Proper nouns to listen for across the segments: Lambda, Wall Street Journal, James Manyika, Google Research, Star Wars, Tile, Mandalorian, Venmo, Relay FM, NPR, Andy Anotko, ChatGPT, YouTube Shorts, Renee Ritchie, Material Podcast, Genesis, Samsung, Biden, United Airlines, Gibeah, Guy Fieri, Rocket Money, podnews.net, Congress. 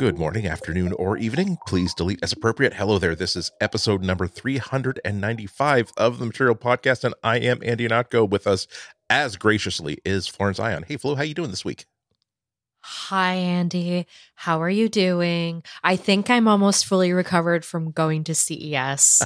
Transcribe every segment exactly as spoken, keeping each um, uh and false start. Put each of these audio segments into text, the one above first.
Good morning, afternoon, or evening. Please delete as appropriate. Hello there. This is episode number three hundred ninety-five of the Material Podcast, and I am Andy Anotko. With us, as graciously, is Florence Ion. Hey, Flo, how you doing this week? Hi, Andy. How are you doing? I think I'm almost fully recovered from going to C E S.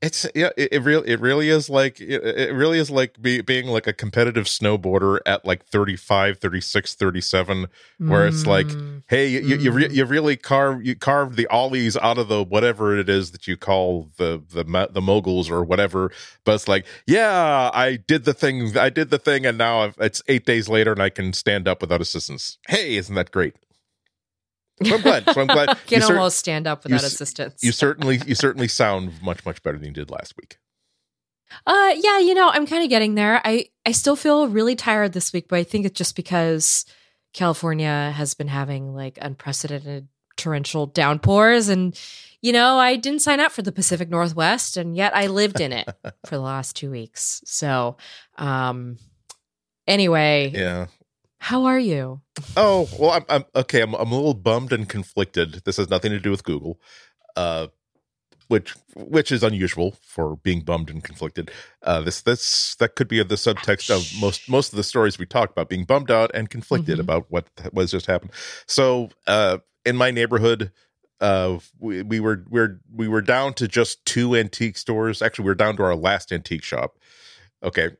It's yeah, it, it really it really is like it, it really is like be, being like a competitive snowboarder at like thirty-five, thirty-six, thirty-seven, where mm. it's like, hey, you mm. you, you, re- you really carved you carved the ollies out of the whatever it is that you call the the the moguls or whatever, but it's like, yeah, I did the thing, I did the thing, and now I've, it's eight days later, and I can stand up without assistance. Hey, isn't that great? So I'm glad. So I'm glad. you can you almost cer- stand up without you, assistance. you certainly, you certainly sound much, much better than you did last week. Uh, yeah, you know, I'm kind of getting there. I, I still feel really tired this week, but I think it's just because California has been having like unprecedented torrential downpours, and you know, I didn't sign up for the Pacific Northwest, and yet I lived in it for the last two weeks. So, um, anyway, yeah. How are you? Oh, well, I'm, I'm okay. I'm, I'm a little bummed and conflicted. This has nothing to do with Google, uh, which which is unusual for being bummed and conflicted. Uh, this this that could be the subtext of most most of the stories we talk about, being bummed out and conflicted mm-hmm. about what was just happened. So, uh, in my neighborhood, uh, we, we were we we're we were down to just two antique stores. Actually, we were down to our last antique shop. Okay.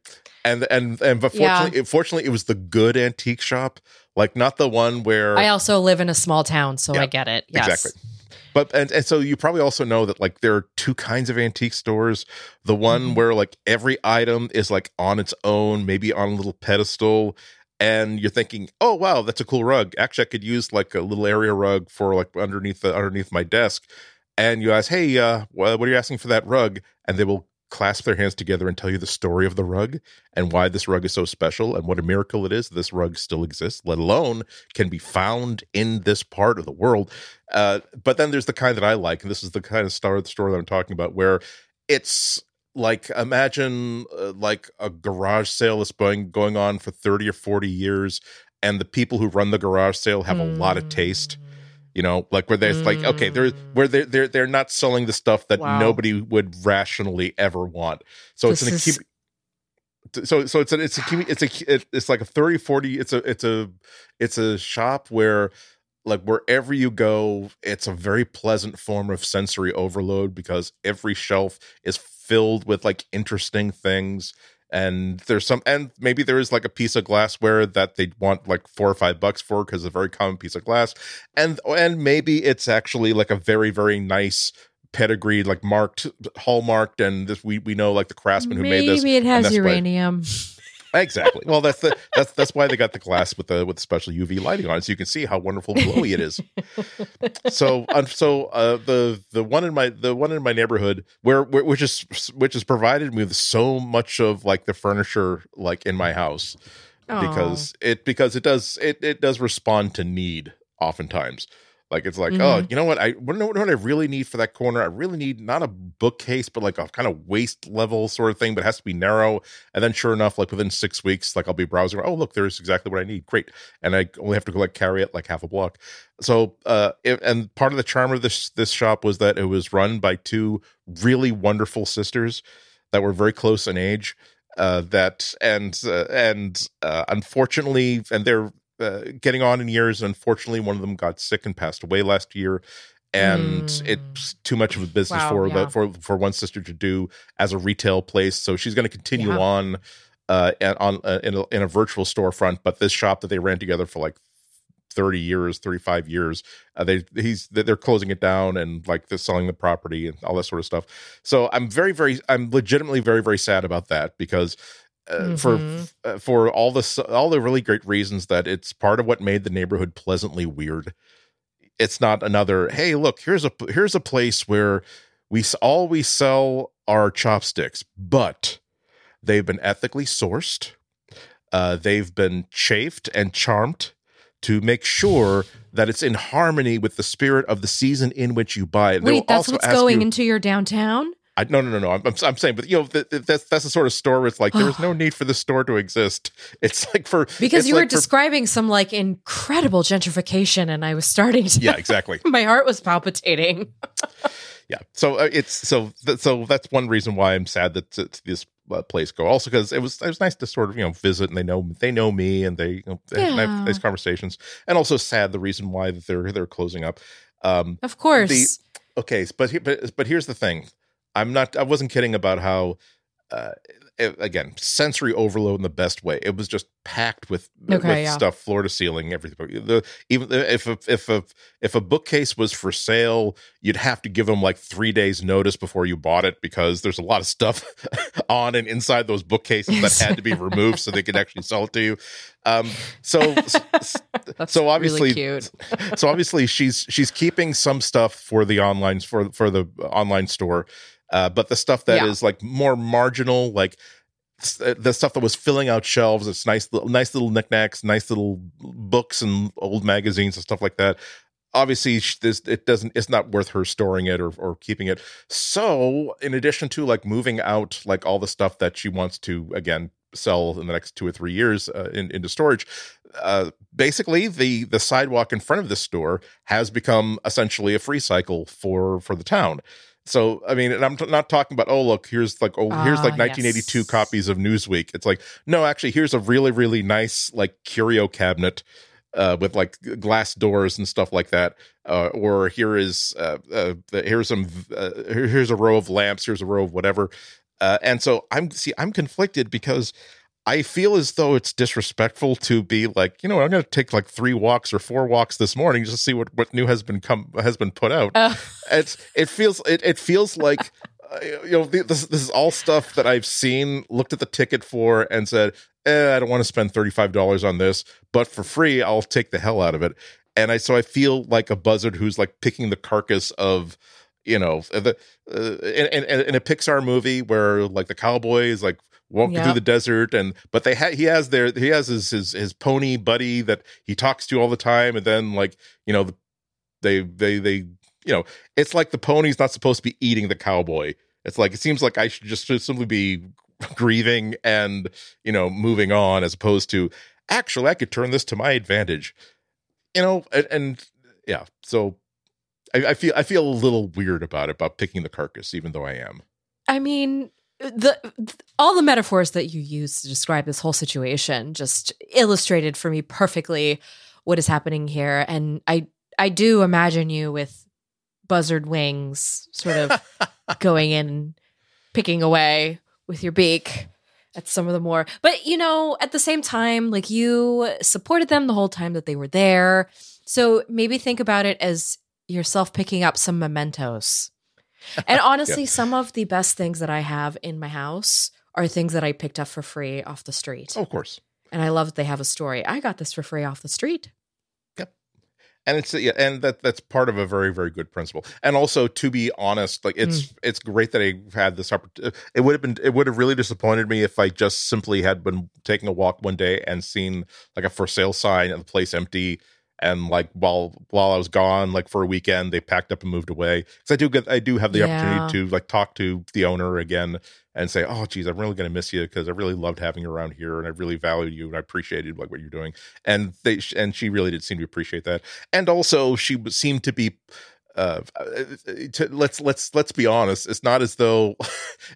And and and but fortunately, yeah. it, fortunately, it was the good antique shop, like not the one where I also live in a small town, so yeah, I get it. Yes. Exactly. But and, and so you probably also know that like there are two kinds of antique stores. The one mm-hmm. where like every item is like on its own, maybe on a little pedestal, and you're thinking, oh wow, that's a cool rug. Actually, I could use like a little area rug for like underneath the, underneath my desk. And you ask, hey, uh, what are you asking for that rug? And they will clasp their hands together and tell you the story of the rug and why this rug is so special and what a miracle it is this rug still exists, let alone can be found in this part of the world. Uh, but then there's the kind that I like, and this is the kind of star of the store that I'm talking about, where it's like, imagine uh, like a garage sale that's going, going on for thirty or forty years, and the people who run the garage sale have mm. a lot of taste. You know, like where they're mm. like, okay, they're where they're they're they're not selling the stuff that wow. nobody would rationally ever want. So this it's an is... so so it's an, it's a it's a it's like a thirty, forty it's a it's a it's a shop where like wherever you go, it's a very pleasant form of sensory overload because every shelf is filled with like interesting things. And there's some, and maybe there is like a piece of glassware that they want like four or five bucks for because it's a very common piece of glass, and and maybe it's actually like a very very nice pedigree, like marked, hallmarked, and this we we know like the craftsman who maybe made this. Maybe it has uranium. Why, exactly. Well, that's the that's that's why they got the glass with the with the special U V lighting on it, so you can see how wonderful glowy it is. So um, so uh, the the one in my the one in my neighborhood where, where which is which has provided me with so much of like the furniture like in my house because Aww. it because it does it it does respond to need oftentimes. Like it's like, mm-hmm. oh, you know what? I wonder what, what I really need for that corner. I really need not a bookcase, but like a kind of waist level sort of thing, but it has to be narrow. And then sure enough, like within six weeks, like I'll be browsing. Oh, look, there's exactly what I need. Great. And I only have to go like carry it like half a block. So uh, it, and part of the charm of this this shop was that it was run by two really wonderful sisters that were very close in age. Uh, that and uh, and uh, unfortunately, and they're Uh, getting on in years, and unfortunately one of them got sick and passed away last year, and mm. it's too much of a business wow, for, yeah. for for one sister to do as a retail place, so she's going to continue yeah. on uh on uh, in, a, in a virtual storefront. But this shop that they ran together for like thirty years, thirty-five years, uh, they he's they're closing it down, and like they're selling the property and all that sort of stuff. So I'm very very I'm legitimately very very sad about that, because Uh, mm-hmm. for uh, for all the all the really great reasons that it's part of what made the neighborhood pleasantly weird. It's not another, hey, look, here's a here's a place where we always sell our chopsticks, but they've been ethically sourced. Uh, they've been chafed and charmed to make sure that it's in harmony with the spirit of the season in which you buy it. Wait, that's what's going you, into your downtown? I, no, no, no, no. I'm, I'm saying, but you know, th- th- that's that's the sort of store where it's like there was no need for this store to exist. It's like for because you like were for, describing some like incredible gentrification, and I was starting to. Yeah, exactly. My heart was palpitating. Yeah, so uh, it's so th- so that's one reason why I'm sad that t- t- this uh, place go. Also, because it was it was nice to sort of you know visit, and they know they know me, and they you know, yeah. and I have nice conversations. And also sad the reason why they're they're closing up. Um, of course. The, okay, but but but here's the thing. I'm not, I wasn't kidding about how, uh, it, again, sensory overload in the best way. It was just packed with, okay, with yeah. stuff, floor to ceiling, everything. The, even if a, if a, if a bookcase was for sale, you'd have to give them like three days notice before you bought it because there's a lot of stuff on and inside those bookcases yes. that had to be removed so they could actually sell it to you. Um, so, so obviously, really cute. so obviously she's, she's keeping some stuff for the online, for, for the online store. Uh, but the stuff that yeah. is like more marginal, like the stuff that was filling out shelves, it's nice, nice little knickknacks, nice little books and old magazines and stuff like that. Obviously, this it doesn't. It's not worth her storing it or, or keeping it. So, in addition to like moving out, like all the stuff that she wants to again sell in the next two or three years uh, in, into storage, uh, basically the the sidewalk in front of this store has become essentially a free cycle for for the town. So, I mean, and I'm t- not talking about, oh, look, here's like, oh, here's like uh, nineteen eighty-two yes. copies of Newsweek. It's like, no, actually, here's a really, really nice, like, curio cabinet uh, with, like, glass doors and stuff like that. Uh, or here is, uh, uh, here's some, uh, here's a row of lamps, here's a row of whatever. Uh, and so I'm, see, I'm conflicted because I feel as though it's disrespectful to be like, you know, I'm going to take like three walks or four walks this morning just to see what, what new has been come has been put out. Oh. It's it feels it it feels like uh, you know this this is all stuff that I've seen, looked at the ticket for, and said, eh, I don't want to spend thirty-five dollars on this, but for free, I'll take the hell out of it. And I so I feel like a buzzard who's like picking the carcass of. You know, the uh, in, in, in a Pixar movie where like the cowboy is like walking yep. through the desert, and but they ha- he has their he has his, his his pony buddy that he talks to all the time, and then like you know they they they you know it's like the pony's not supposed to be eating the cowboy. It's like it seems like I should just simply be grieving and you know moving on as opposed to actually I could turn this to my advantage, you know, and, and yeah, so. I, I feel I feel a little weird about it, about picking the carcass, even though I am. I mean, the, the all the metaphors that you use to describe this whole situation just illustrated for me perfectly what is happening here. And I I do imagine you with buzzard wings sort of going in and picking away with your beak at some of the more. But, you know, at the same time, like you supported them the whole time that they were there. So maybe think about it as yourself picking up some mementos. And honestly, yeah. some of the best things that I have in my house are things that I picked up for free off the street. Oh, of course. And I love that they have a story. I got this for free off the street. Yep. And it's yeah, and that that's part of a very, very good principle. And also, to be honest, like it's mm. it's great that I had this opportunity. It would have been it would have really disappointed me if I just simply had been taking a walk one day and seen like a for sale sign and the place empty. And like while while I was gone, like for a weekend, they packed up and moved away. Because I do get, I do have the yeah. opportunity to like talk to the owner again and say, "Oh, geez, I'm really going to miss you because I really loved having you around here, and I really valued you, and I appreciated like what you're doing." And they and she really did seem to appreciate that. And also, she seemed to be. Uh, to, let's let's let's be honest. It's not as though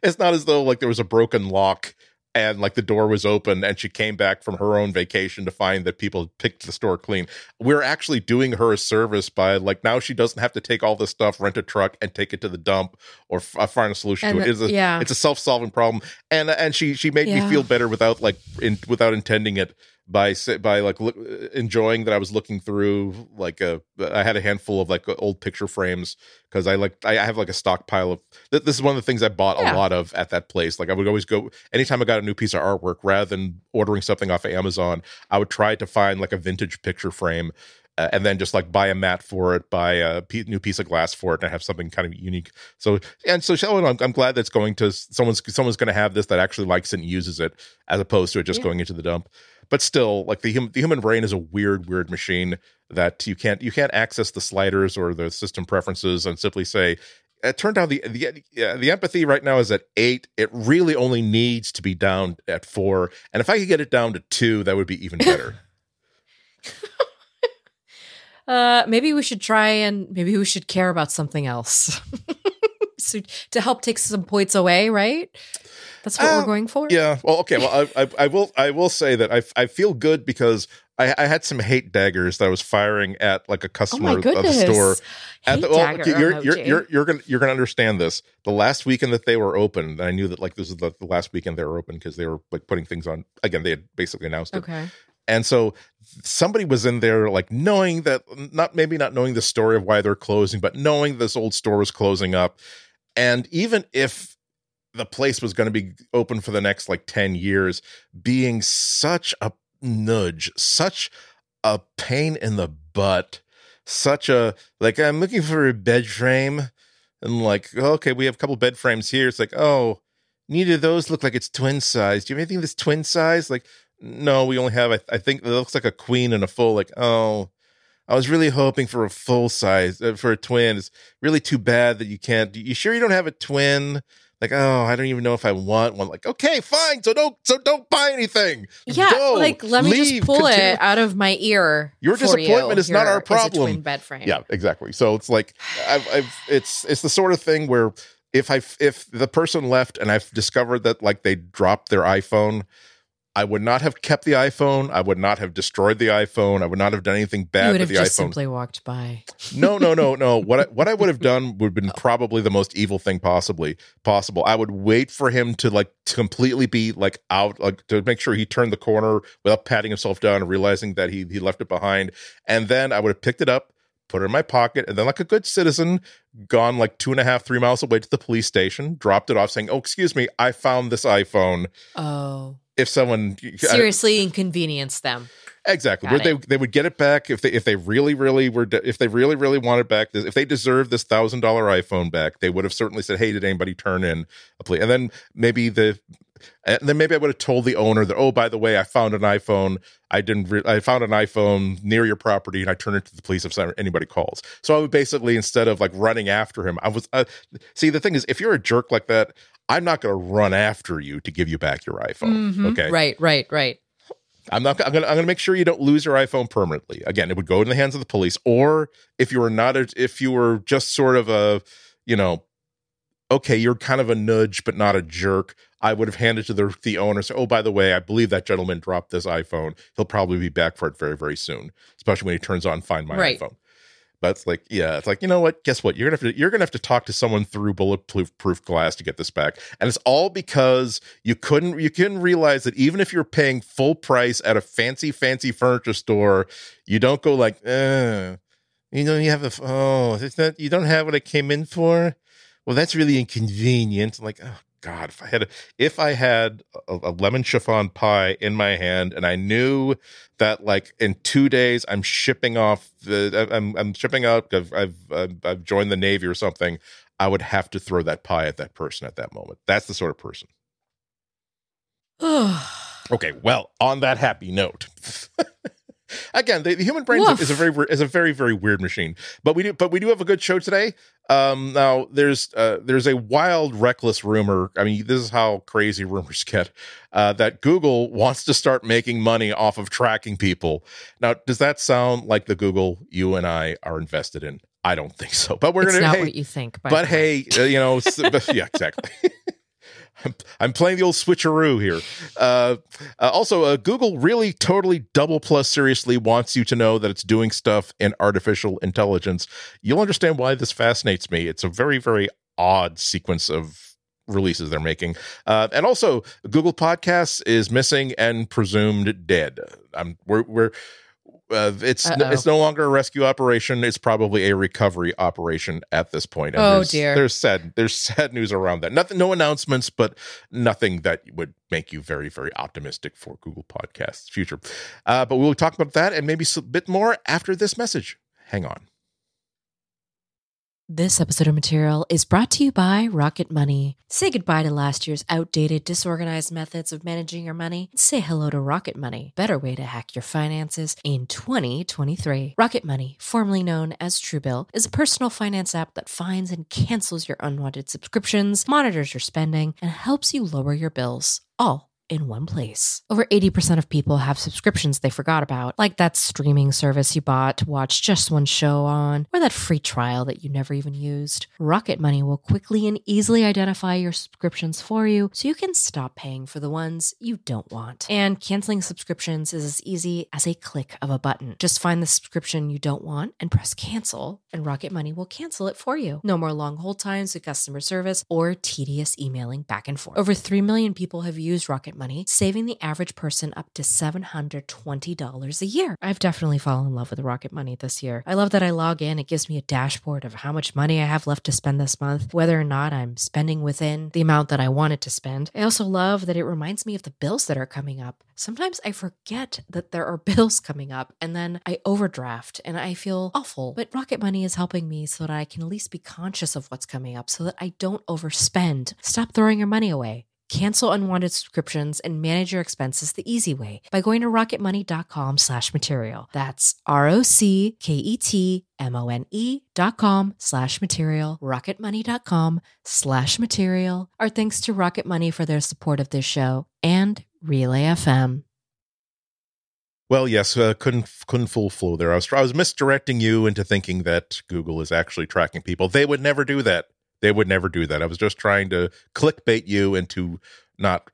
it's not as though like there was a broken lock. And like the door was open and she came back from her own vacation to find that people had picked the store clean. We're actually doing her a service by like now she doesn't have to take all this stuff, rent a truck and take it to the dump or f- find a solution and to it. It's a, yeah. it's a self-solving problem. And and she she made yeah. me feel better without like in, without intending it by by like look, enjoying that I was looking through like a I had a handful of like old picture frames because I like I have like a stockpile of th- this is one of the things I bought yeah. a lot of at that place. Like I would always go anytime I got a new piece of artwork, rather than ordering something off of Amazon, I would try to find like a vintage picture frame uh, and then just like buy a mat for it, buy a p- new piece of glass for it, and I have something kind of unique. So and so Sheldon, I'm, I'm glad that's going to someone's someone's going to have this that actually likes it and uses it as opposed to it just yeah. going into the dump. But still, like the, hum- the human brain is a weird, weird machine that you can't you can't access the sliders or the system preferences and simply say, it turned out the the yeah, the empathy right now is at eight. It really only needs to be down at four. And if I could get it down to two, that would be even better. uh, maybe we should try and maybe we should care about something else. So to help take some points away, right? That's what uh, we're going for. Yeah. Well, okay. Well, I, I, I will. I will say that I, I feel good because I, I had some hate daggers that I was firing at like a customer oh of the store. At the, well, you're, you're, you're you're you're gonna you're gonna understand this. The last weekend that they were open, I knew that like this is the, the last weekend they were open because they were like putting things on again. They had basically announced it. Okay. And so somebody was in there like knowing that not maybe not knowing the story of why they're closing, but knowing this old store was closing up, and even if the place was going to be open for the next like ten years, being such a nudge, such a pain in the butt, such a, like, I'm looking for a bed frame. And like, okay, we have a couple bed frames here. It's like, oh, neither of those look like it's twin size. Do you have anything that's twin size? Like, no, we only have, I, th- I think it looks like a queen and a full. Like, oh, I was really hoping for a full size, uh, for a twin. It's really too bad that you can't, you sure you don't have a twin? Like, oh, I don't even know if I want one. Like, okay, fine. So don't, so don't buy anything. Yeah, Go, like let me leave, just pull continue. it out of my ear. Your disappointment you. is Your, not our problem. Twin bed frame. Yeah, exactly. So it's like, I've, I've, it's it's the sort of thing where if I if the person left and I've discovered that like they dropped their iPhone, I would not have kept the iPhone. I would not have destroyed the iPhone. I would not have done anything bad you would with have the just iPhone. Simply walked by. No, no, no, no. What I, what I would have done would have been oh. probably the most evil thing possibly possible. I would wait for him to like to completely be like out, like to make sure he turned the corner without patting himself down and realizing that he he left it behind. And then I would have picked it up, put it in my pocket, and then like a good citizen, gone like two and a half, three miles away to the police station, dropped it off, saying, "Oh, excuse me, I found this iPhone." Oh. If someone seriously inconvenienced them, exactly, Got they it. they would get it back if they if they really really were de- if they really really wanted back if they deserved this thousand dollar iPhone back, they would have certainly said, "Hey, did anybody turn in a plea?" And then maybe the and then maybe I would have told the owner that, "Oh, by the way, I found an iPhone. I didn't. Re- I found an iPhone near your property, and I turned it to the police if anybody calls." So I would basically, instead of like running after him, I was uh, see the thing is, if you're a jerk like that, I'm not going to run after you to give you back your iPhone. Mm-hmm. Okay. Right, right, right. I'm not I'm going to I'm going to make sure you don't lose your iPhone permanently. Again, it would go in the hands of the police, or if you were not a, if you were just sort of a, you know, okay, you're kind of a nudge but not a jerk, I would have handed to the the owner, say, "Oh, by the way, I believe that gentleman dropped this iPhone. He'll probably be back for it very, very soon, especially when he turns on Find My right. iPhone." That's like, yeah, it's like, you know what? Guess what? You're gonna have to, you're gonna have to talk to someone through bulletproof glass to get this back, and it's all because you couldn't you couldn't realize that even if you're paying full price at a fancy fancy furniture store, you don't go like, eh, you know, you have a oh, it's not, you don't have what I came in for. Well, that's really inconvenient. I'm like, oh God, if I had a, if I had a, a lemon chiffon pie in my hand, and I knew that like in two days I'm shipping off the I'm I'm shipping out I've I've I've joined the Navy or something, I would have to throw that pie at that person at that moment. That's the sort of person. Okay, well, on that happy note. Again, the, the human brain is, is a very is a very very weird machine, but we do but we do have a good show today. Um, now there's uh, there's a wild, reckless rumor. I mean, this is how crazy rumors get. Uh, that Google wants to start making money off of tracking people. Now, does that sound like the Google you and I are invested in? I don't think so. But we're it's gonna. Not hey, what you think. But hey, uh, you know, but, yeah, exactly. I'm, I'm playing the old switcheroo here. Uh, uh, also, uh, Google really totally double plus seriously wants you to know that it's doing stuff in artificial intelligence. You'll understand why this fascinates me. It's a very, very odd sequence of releases they're making. Uh, and also, Google Podcasts is missing and presumed dead. I'm, we're... we're Uh, it's no, it's no longer a rescue operation. It's probably a recovery operation at this point. And oh there's, dear! There's sad there's sad news around that. Nothing, no announcements, but nothing that would make you very very optimistic for Google Podcasts' future. Uh, but we'll talk about that and maybe a bit more after this message. Hang on. This episode of Material is brought to you by Rocket Money. Say goodbye to last year's outdated, disorganized methods of managing your money. Say hello to Rocket Money, better way to hack your finances in twenty twenty-three. Rocket Money, formerly known as Truebill, is a personal finance app that finds and cancels your unwanted subscriptions, monitors your spending, and helps you lower your bills. All in one place. Over eighty percent of people have subscriptions they forgot about, like that streaming service you bought to watch just one show on, or that free trial that you never even used. Rocket Money will quickly and easily identify your subscriptions for you so you can stop paying for the ones you don't want. And canceling subscriptions is as easy as a click of a button. Just find the subscription you don't want and press cancel, and Rocket Money will cancel it for you. No more long hold times with customer service or tedious emailing back and forth. Over three million people have used Rocket Money. Money, saving the average person up to seven hundred twenty dollars a year. I've definitely fallen in love with Rocket Money this year. I love that I log in, it gives me a dashboard of how much money I have left to spend this month, whether or not I'm spending within the amount that I wanted to spend. I also love that it reminds me of the bills that are coming up. Sometimes I forget that there are bills coming up and then I overdraft and I feel awful. But Rocket Money is helping me so that I can at least be conscious of what's coming up so that I don't overspend. Stop throwing your money away. Cancel unwanted subscriptions and manage your expenses the easy way by going to rocketmoney.com slash material. That's R-O-C-K-E-T-M-O-N-E dot com slash material, rocketmoney.com slash material. Our thanks to Rocket Money for their support of this show and Relay F M. Well, yes, uh, couldn't couldn't full flow there. I was, I was misdirecting you into thinking that Google is actually tracking people. They would never do that. They would never do that. I was just trying to clickbait you into not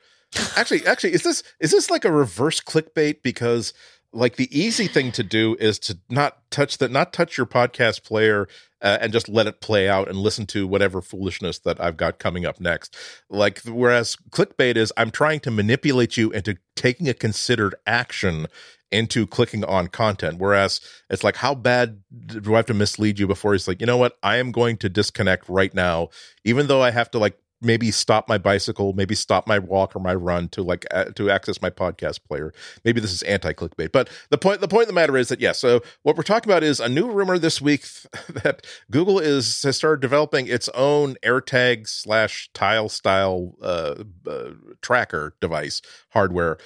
actually. Actually, is this is this like a reverse clickbait? Because like the easy thing to do is to not touch that, not touch your podcast player uh, and just let it play out and listen to whatever foolishness that I've got coming up next. Like whereas clickbait is I'm trying to manipulate you into taking a considered action into clicking on content, whereas it's like, how bad do I have to mislead you before he's like, you know what, I am going to disconnect right now, even though I have to like maybe stop my bicycle, maybe stop my walk or my run to like uh, to access my podcast player. Maybe this is anti-clickbait, but the point the point of the matter is that yes. Yeah, so what we're talking about is a new rumor this week that Google is has started developing its own AirTag slash Tile style uh, uh, tracker device hardware.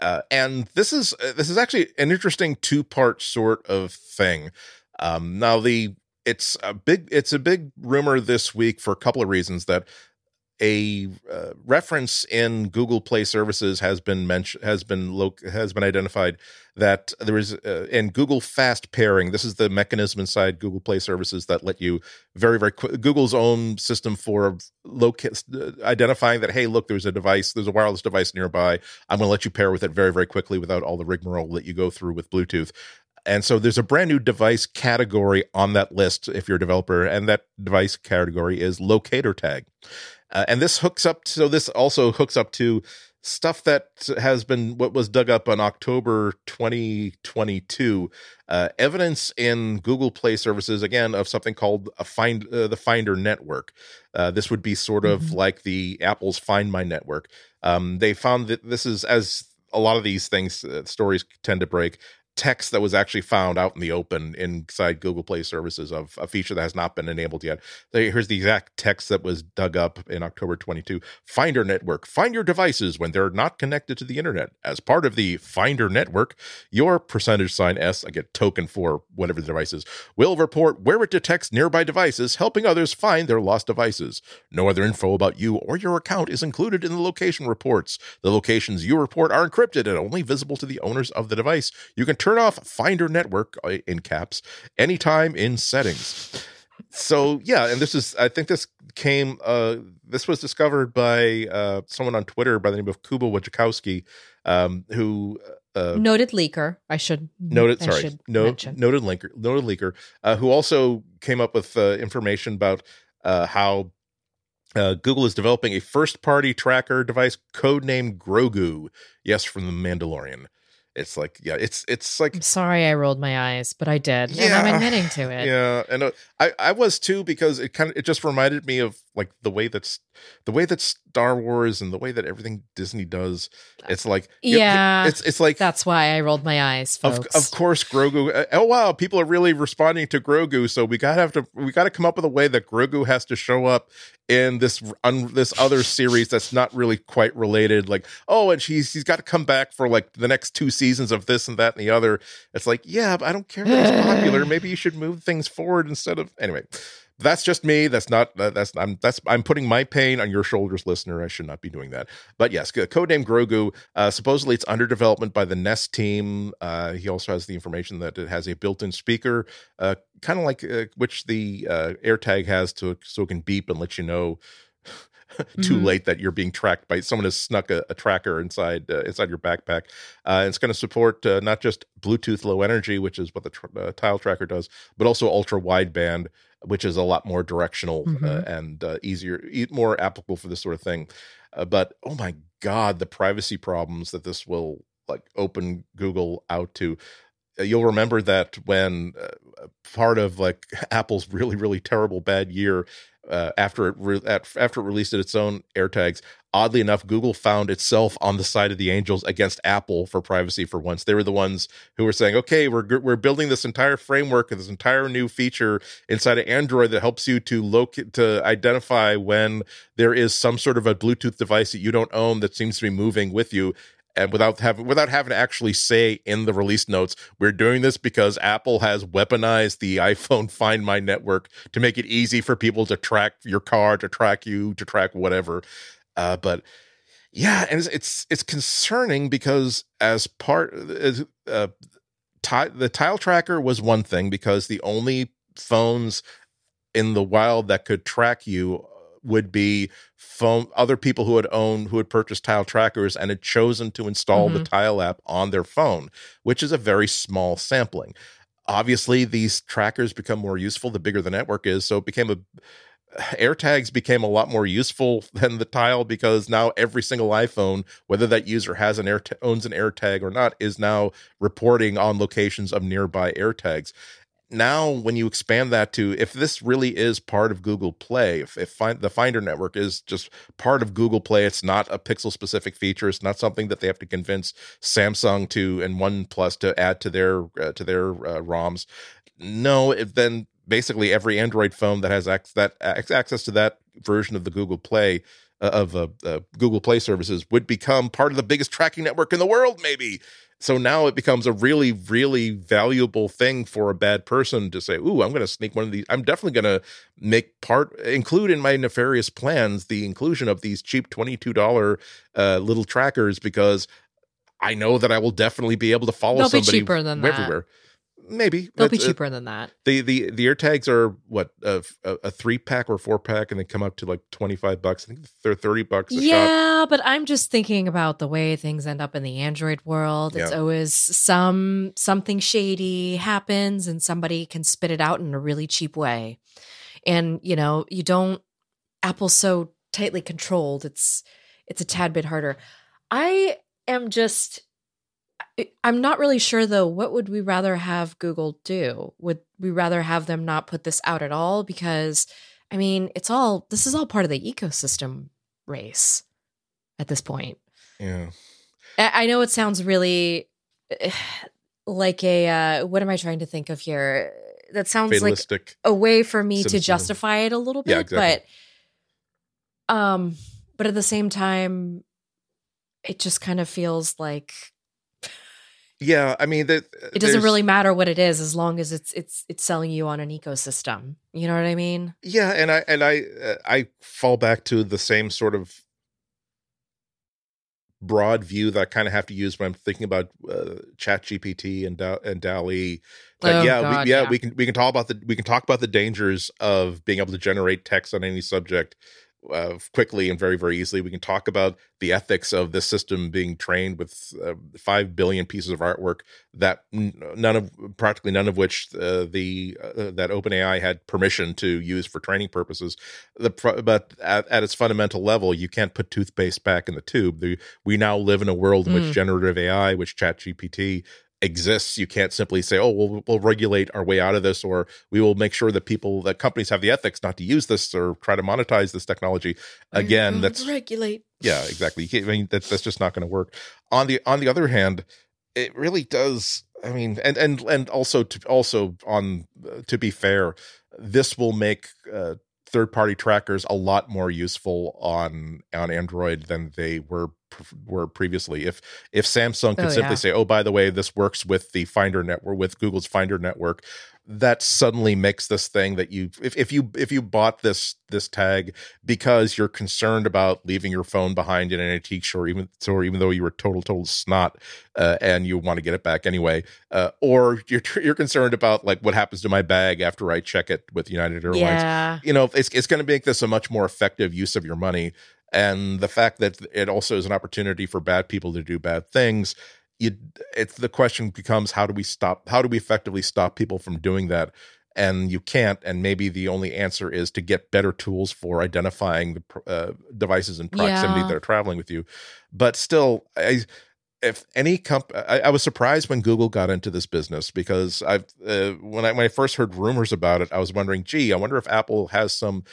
Uh, and this is uh, this is actually an interesting two-part sort of thing. Um, now the it's a big it's a big rumor this week for a couple of reasons. That a uh, reference in Google Play Services has been mentioned has been lo- has been identified that there is uh, in Google Fast Pairing. This is the mechanism inside Google Play Services that let you very very qu- Google's own system for loca- identifying that hey look there's a device there's a wireless device nearby. I'm going to let you pair with it very very quickly without all the rigmarole that you go through with Bluetooth. And so there's a brand new device category on that list if you're a developer, and that device category is locator tag. Uh, and this hooks up, so this also hooks up to stuff that has been what was dug up on October twenty twenty-two, uh, evidence in Google Play Services, again, of something called a find uh, the Finder Network. Uh, this would be sort of mm-hmm. like the Apple's Find My network. Um, they found that this is, as a lot of these things, uh, stories tend to break, text that was actually found out in the open inside Google Play Services of a feature that has not been enabled yet. Here's the exact text that was dug up in October twenty-two. Finder Network. Find your devices when they're not connected to the internet. As part of the Finder Network, your percentage sign S, I get token for whatever the device is, will report where it detects nearby devices, helping others find their lost devices. No other info about you or your account is included in the location reports. The locations you report are encrypted and only visible to the owners of the device. You can turn off Finder Network in caps anytime in settings. So yeah, and this is I think this came uh this was discovered by uh someone on Twitter by the name of Kuba Wojciechowski, um who uh noted leaker I should noted sorry I should no, noted leaker noted leaker uh who also came up with uh, information about uh how Uh, Google is developing a first-party tracker device codenamed Grogu, yes, from The Mandalorian. It's like, yeah, it's it's like. I'm sorry I rolled my eyes, but I did. Yeah, and I'm admitting to it. Yeah, and uh, I I was too, because it kind of it just reminded me of like the way that's the way that Star Wars and the way that everything Disney does. It's like, yeah, it's it's like that's why I rolled my eyes. Folks. Of of course, Grogu. Oh wow, people are really responding to Grogu, so we gotta have to we gotta come up with a way that Grogu has to show up in this un, this other series that's not really quite related. Like, oh, and she's he's got to come back for like the next two seasons of this and that and the other. It's like, yeah, but I don't care if it's popular. Maybe you should move things forward instead of anyway. That's just me. That's not that's I'm that's I'm putting my pain on your shoulders, listener. I should not be doing that. But yes, codename Grogu. Uh, supposedly, it's under development by the Nest team. Uh, he also has the information that it has a built-in speaker, uh, kind of like uh, which the uh, AirTag has, to so it can beep and let you know too mm-hmm. late that you're being tracked by someone has snuck a, a tracker inside uh, inside your backpack. Uh, it's going to support uh, not just Bluetooth Low Energy, which is what the tr- uh, Tile tracker does, but also ultra wideband, which is a lot more directional mm-hmm. uh, and uh, easier, more applicable for this sort of thing. Uh, but oh my God, the privacy problems that this will like open Google out to. Uh, you'll remember that when uh, part of like Apple's really, really terrible bad year uh, after it re- at, after it released its own AirTags. Oddly enough, Google found itself on the side of the angels against Apple for privacy for once. They were the ones who were saying, okay, we're we're building this entire framework and this entire new feature inside of Android that helps you to locate, to identify when there is some sort of a Bluetooth device that you don't own that seems to be moving with you. And without having without having to actually say in the release notes, we're doing this because Apple has weaponized the iPhone Find My network to make it easy for people to track your car, to track you, to track whatever. Uh, but yeah, and it's, it's it's concerning because as part uh, ti- the Tile tracker was one thing, because the only phones in the wild that could track you would be phone other people who had owned who had purchased Tile trackers and had chosen to install mm-hmm. the Tile app on their phone, which is a very small sampling. Obviously, these trackers become more useful the bigger the network is, so it became a AirTags became a lot more useful than the Tile, because now every single iPhone, whether that user has an air owns an AirTag or not, is now reporting on locations of nearby AirTags. Now, when you expand that to, if this really is part of Google Play, if, if find, the Finder Network is just part of Google Play, it's not a pixel-specific feature. It's not something that they have to convince Samsung to and OnePlus to add to their uh, to their uh, ROMs. No, it, then. Basically, every Android phone that has ac- that ac- access to that version of the Google Play uh, of uh, uh, Google Play Services would become part of the biggest tracking network in the world, maybe. So now it becomes a really, really valuable thing for a bad person to say, "Ooh, I'm going to sneak one of these. I'm definitely going to make part include in my nefarious plans the inclusion of these cheap twenty-two dollars uh, little trackers, because I know that I will definitely be able to follow They'll somebody be cheaper than everywhere." That. Maybe they'll be cheaper uh, than that. The the the AirTags are what a, a three pack or four pack, and they come up to like twenty five bucks. I think they're thirty bucks. A yeah, shop. But I'm just thinking about the way things end up in the Android world. It's yeah. always some something shady happens, and somebody can spit it out in a really cheap way. And you know, you don't Apple's so tightly controlled. It's it's a tad bit harder. I am just. I'm not really sure, though, what would we rather have Google do? Would we rather have them not put this out at all? Because, I mean, it's all this is all part of the ecosystem race at this point. Yeah. I know it sounds really like a uh, what am I trying to think of here? That sounds fatalistic, like a way for me cynicism. To justify it a little bit. Yeah, exactly. But um, but at the same time, it just kind of feels like. Yeah, I mean, the, it doesn't really matter what it is as long as it's it's it's selling you on an ecosystem. You know what I mean? Yeah, and I and I uh, I fall back to the same sort of broad view that I kind of have to use when I'm thinking about uh, ChatGPT and and DALL-E. That, oh, yeah, God, we, yeah, yeah, we can we can talk about the we can talk about the dangers of being able to generate text on any subject. uh, quickly and very, very easily. We can talk about the ethics of this system being trained with uh, five billion pieces of artwork that none of practically none of which uh, the uh, that OpenAI had permission to use for training purposes. The pro- but at, at its fundamental level, you can't put toothpaste back in the tube. The, we now live in a world in mm. which generative A I, which ChatGPT exists. You can't simply say, oh, we'll, we'll regulate our way out of this, or we will make sure that people, that companies have the ethics not to use this or try to monetize this technology. Again, that's regulate. Yeah, exactly. I mean, that's, that's just not going to work. On the, on the other hand, it really does. I mean, and, and, and also to also on, uh, to be fair, this will make, uh, third-party trackers a lot more useful on on Android than they were were previously. If if Samsung could oh, simply yeah. say, "Oh, by the way, this works with the Finder Network, with Google's Finder Network," that suddenly makes this thing that you if, if you if you bought this this tag because you're concerned about leaving your phone behind in an antique store, even or even though you were total total snot uh, and you want to get it back anyway, uh, or you're you're concerned about like what happens to my bag after I check it with United Airlines. Yeah. You know, it's it's going to make this a much more effective use of your money, and the fact that it also is an opportunity for bad people to do bad things. You, it's the question becomes, how do we stop, how do we effectively stop people from doing that? And you can't, and maybe the only answer is to get better tools for identifying the uh, devices in proximity yeah. that are traveling with you. But still, I, if any comp, I, I was surprised when Google got into this business, because I've, uh, when I, when I first heard rumors about it, I was wondering, gee, I wonder if Apple has some,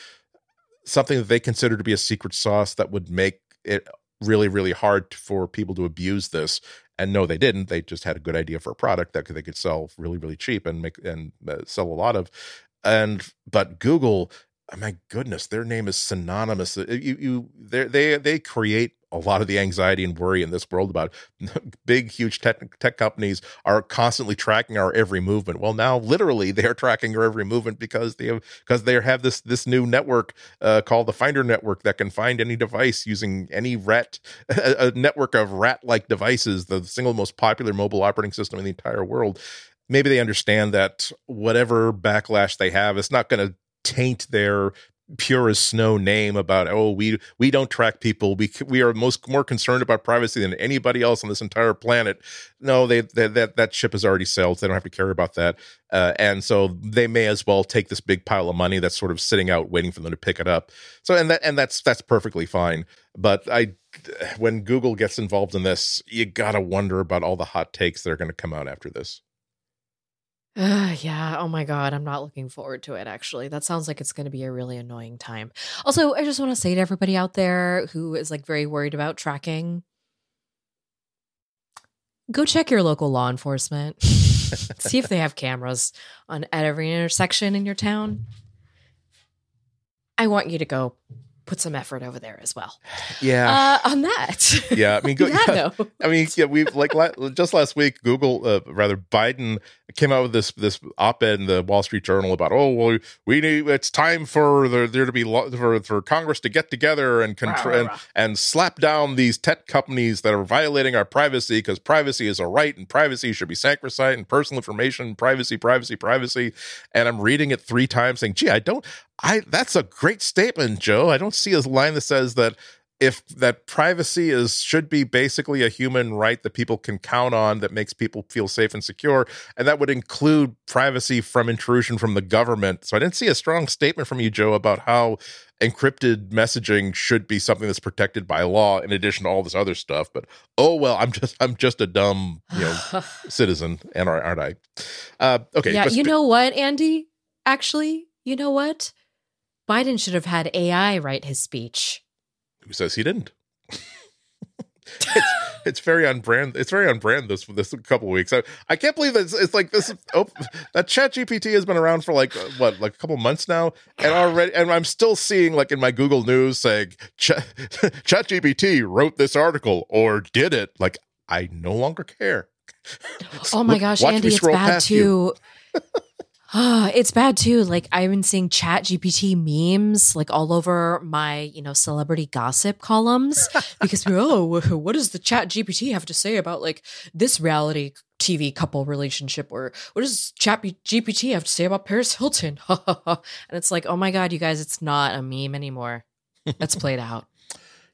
something that they consider to be a secret sauce that would make it really, really hard for people to abuse this. And no, they didn't. They just had a good idea for a product that they could sell really, really cheap and make and uh, sell a lot of. And but Google, oh my goodness, their name is synonymous. You, you, they, they create a lot of the anxiety and worry in this world about it. Big, huge tech, tech companies are constantly tracking our every movement. Well, now literally they are tracking our every movement because they have because they have this this new network uh, called the Finder Network that can find any device using any rat a, a network of rat-like devices, the single most popular mobile operating system in the entire world. Maybe they understand that whatever backlash they have, it's not going to taint their pure as snow name about, oh, we we don't track people, we we are most more concerned about privacy than anybody else on this entire planet. No, they, they that that ship has already sailed, so they don't have to care about that, uh, and so they may as well take this big pile of money that's sort of sitting out waiting for them to pick it up. So and that and that's that's perfectly fine, but I when Google gets involved in this, you gotta wonder about all the hot takes that are going to come out after this. Uh, yeah. Oh my God. I'm not looking forward to it, actually. That sounds like it's going to be a really annoying time. Also, I just want to say to everybody out there who is like very worried about tracking, go check your local law enforcement. See if they have cameras on at every intersection in your town. I want you to go put some effort over there as well. Yeah. Uh, on that. Yeah. I mean, go, yeah, no. I mean, yeah, we've like just last week, Google, uh, rather Biden came out with this, this op-ed in the Wall Street Journal about, oh, well, we need, it's time for there, there to be lo- for, for Congress to get together and, control, rah, rah, rah. and and slap down these tech companies that are violating our privacy, because privacy is a right and privacy should be sacrosanct and personal information, privacy, privacy, privacy. And I'm reading it three times saying, gee, I don't, I, that's a great statement, Joe. I don't see a line that says that if that privacy is should be basically a human right that people can count on, that makes people feel safe and secure, and that would include privacy from intrusion from the government. So I didn't see a strong statement from you, Joe, about how encrypted messaging should be something that's protected by law in addition to all this other stuff. But oh well, I'm just I'm just a dumb, you know, citizen, and aren't I? Uh, okay, yeah. But you sp- know what, Andy? Actually, you know what? Biden should have had A I write his speech. Who says he didn't? it's, it's very on brand. It's very on brand this this couple of weeks. I, I can't believe that it's, it's like this. Oh, that ChatGPT has been around for like what, like a couple months now, and already, and I'm still seeing like in my Google News saying Ch- ChatGPT wrote this article or did it. Like I no longer care. Oh my gosh, Watch Andy, it's bad too. Oh, it's bad too. Like I've been seeing ChatGPT memes like all over my, you know, celebrity gossip columns because we oh, what does the ChatGPT have to say about like this reality T V couple relationship, or what does ChatGPT have to say about Paris Hilton? And it's like, oh my God, you guys, it's not a meme anymore. That's played out.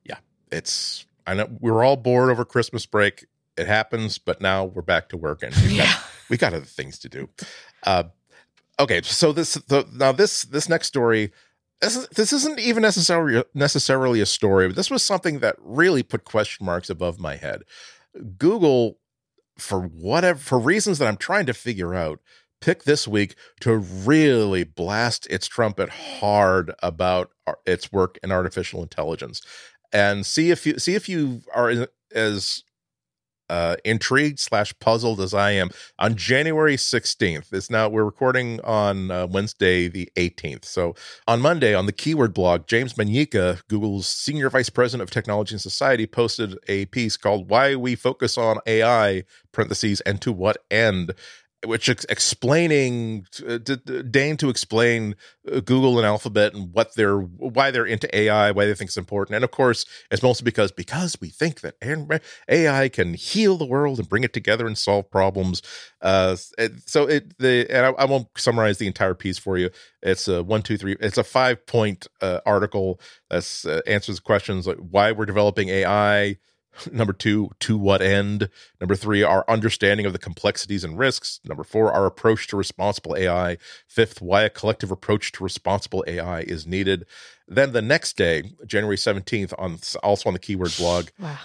Yeah, it's. I know we were all bored over Christmas break. It happens, but now we're back to work, and we've yeah. got, we got other things to do. Uh, okay, so this the, now this this next story. This, this isn't even necessarily necessarily a story, but this was something that really put question marks above my head. Google, for whatever for reasons that I'm trying to figure out, picked this week to really blast its trumpet hard about our, its work in artificial intelligence, and see if you see if you are as uh, intrigued slash puzzled as I am. On January sixteenth, it's now we're recording on uh, Wednesday the eighteenth. So on Monday, on the Keyword blog, James Manyika, Google's senior vice president of technology and society, posted a piece called "Why We Focus on A I" (parentheses) and to what end, which is explaining uh, d- d- deign to explain uh, Google and Alphabet and what they're why they're into A I, why they think it's important. And of course, it's mostly because because we think that A I can heal the world and bring it together and solve problems. Uh, so it the and I, I won't summarize the entire piece for you. It's a one, two, three. It's a five point uh, article that uh, answers questions like why we're developing A I. Number two, to what end? Number three, our understanding of the complexities and risks. Number four, our approach to responsible A I. Fifth, why a collective approach to responsible A I is needed. Then the next day, January seventeenth, on also on the Keyword blog, wow.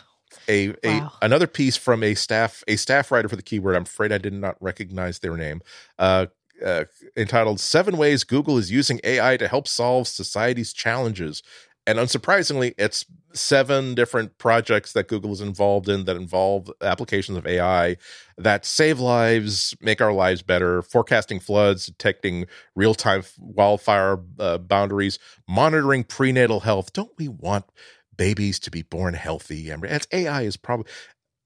a, a wow. another piece from a staff a staff writer for the Keyword. I'm afraid I did not recognize their name. Uh, uh, entitled Seven Ways Google is Using A I to Help Solve Society's Challenges. And unsurprisingly, it's seven different projects that Google is involved in that involve applications of A I that save lives, make our lives better, forecasting floods, detecting real-time wildfire uh, boundaries, monitoring prenatal health. Don't we want babies to be born healthy? And A I is probably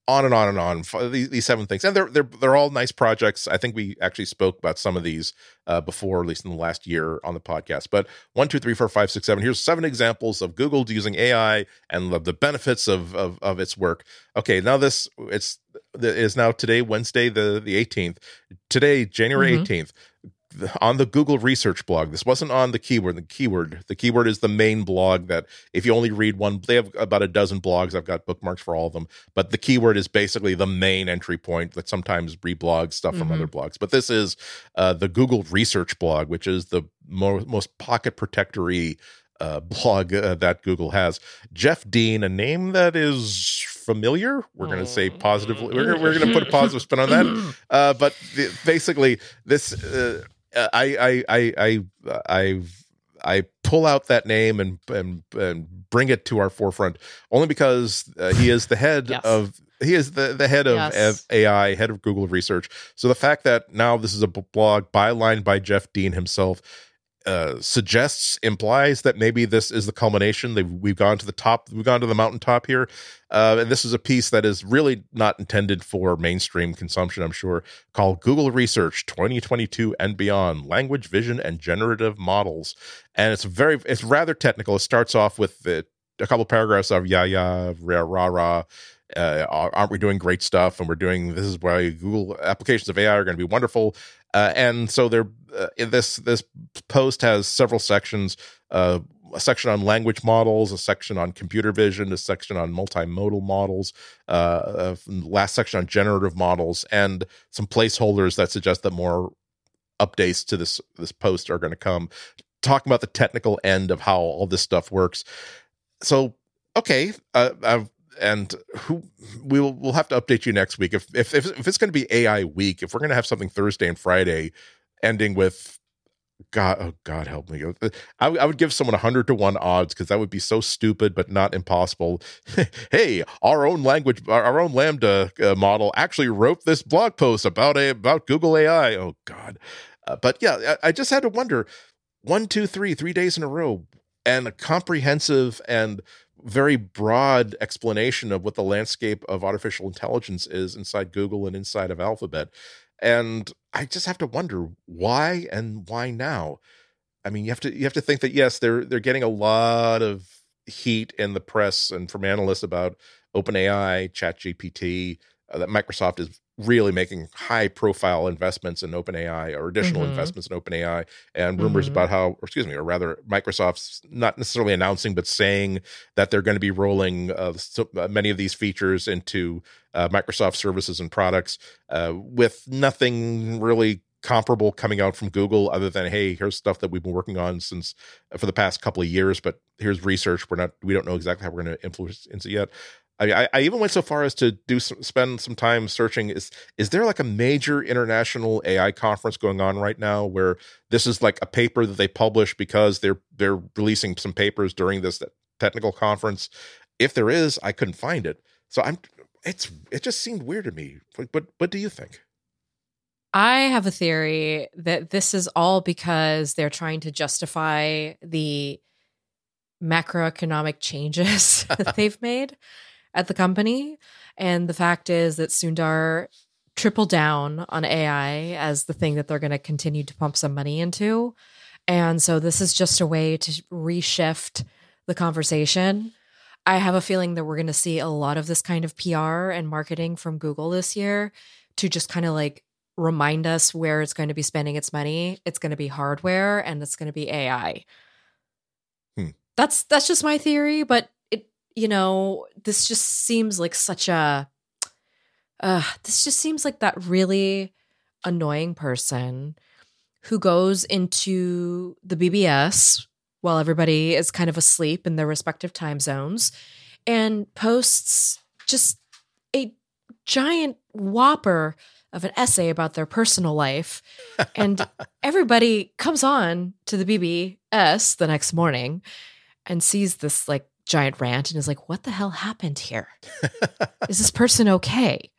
on and on and on. These, these seven things, and they're they're they're all nice projects. I think we actually spoke about some of these uh, before, at least in the last year on the podcast. But one, two, three, four, five, six, seven. Here's seven examples of Google using A I and the, the benefits of, of of its work. Okay, now this it's is now today, Wednesday the the eighteenth. Today, January eighteenth. Mm-hmm. On the Google Research blog, this wasn't on the Keyword. The keyword, the keyword is the main blog that if you only read one, they have about a dozen blogs. I've got bookmarks for all of them, but the Keyword is basically the main entry point that sometimes reblogs stuff mm-hmm. from other blogs. But this is uh, the Google Research blog, which is the mo- most pocket protectory uh, blog uh, that Google has. Jeff Dean, a name that is familiar, we're going to say positively. We're, we're going to put a positive spin on that. Uh, but the, basically, this. Uh, I I I I I I pull out that name and and, and bring it to our forefront only because uh, he is the head yes. of he is the, the head of, yes. of A I, head of Google Research. So the fact that now this is a blog bylined by Jeff Dean himself uh, suggests implies that maybe this is the culmination. They've, we've gone to the top. We've gone to the mountaintop here, uh, and this is a piece that is really not intended for mainstream consumption, I'm sure, called Google Research twenty twenty-two and Beyond: Language, Vision, and Generative Models. And it's very, it's rather technical. It starts off with a, a couple paragraphs of "yeah, yeah, rah, rah, rah." Uh, aren't we doing great stuff? And we're doing this is why Google applications of A I are going to be wonderful. Uh, and so they're uh, this this post has several sections: uh, a section on language models, a section on computer vision, a section on multimodal models, uh, the last section on generative models, and some placeholders that suggest that more updates to this this post are going to come, talking about the technical end of how all this stuff works. So, okay, uh, I've. And who we will we'll have to update you next week if if if, if it's going to be A I week, if we're going to have something Thursday and Friday, ending with God oh God help me, I, I would give someone a hundred to one odds because that would be so stupid but not impossible. Hey, our own language, our own Lambda uh, model actually wrote this blog post about a about Google A I. Oh God, uh, but yeah, I, I just had to wonder one, two, three, three days in a row, and a comprehensive and very broad explanation of what the landscape of artificial intelligence is inside Google and inside of Alphabet. And I just have to wonder why and why now. I mean, you have to you have to think that, yes, they're they're getting a lot of heat in the press and from analysts about OpenAI, ChatGPT, uh, that Microsoft is really making high-profile investments in OpenAI or additional mm-hmm. investments in OpenAI, and rumors mm-hmm. about how, or excuse me, or rather Microsoft's not necessarily announcing, but saying that they're going to be rolling uh, so, uh, many of these features into uh, Microsoft services and products, uh, with nothing really comparable coming out from Google other than, hey, here's stuff that we've been working on since uh, for the past couple of years, but here's research. We're not, we don't know exactly how we're going to influence it yet. I, I even went so far as to do some, spend some time searching. Is is there like a major international A I conference going on right now where this is like a paper that they publish because they're they're releasing some papers during this technical conference? If there is, I couldn't find it. So I'm it's it just seemed weird to me. But what do you think? I have a theory that this is all because they're trying to justify the macroeconomic changes that they've made at the company. And the fact is that Sundar tripled down on A I as the thing that they're going to continue to pump some money into. And so this is just a way to reshift the conversation. I have a feeling that we're going to see a lot of this kind of P R and marketing from Google this year to just kind of like remind us where it's going to be spending its money. It's going to be hardware and it's going to be A I. Hmm. That's, that's just my theory, but you know, this just seems like such a, uh, this just seems like that really annoying person who goes into the B B S while everybody is kind of asleep in their respective time zones and posts just a giant whopper of an essay about their personal life. And everybody comes on to the B B S the next morning and sees this like giant rant and is like, what the hell happened here? Is this person okay?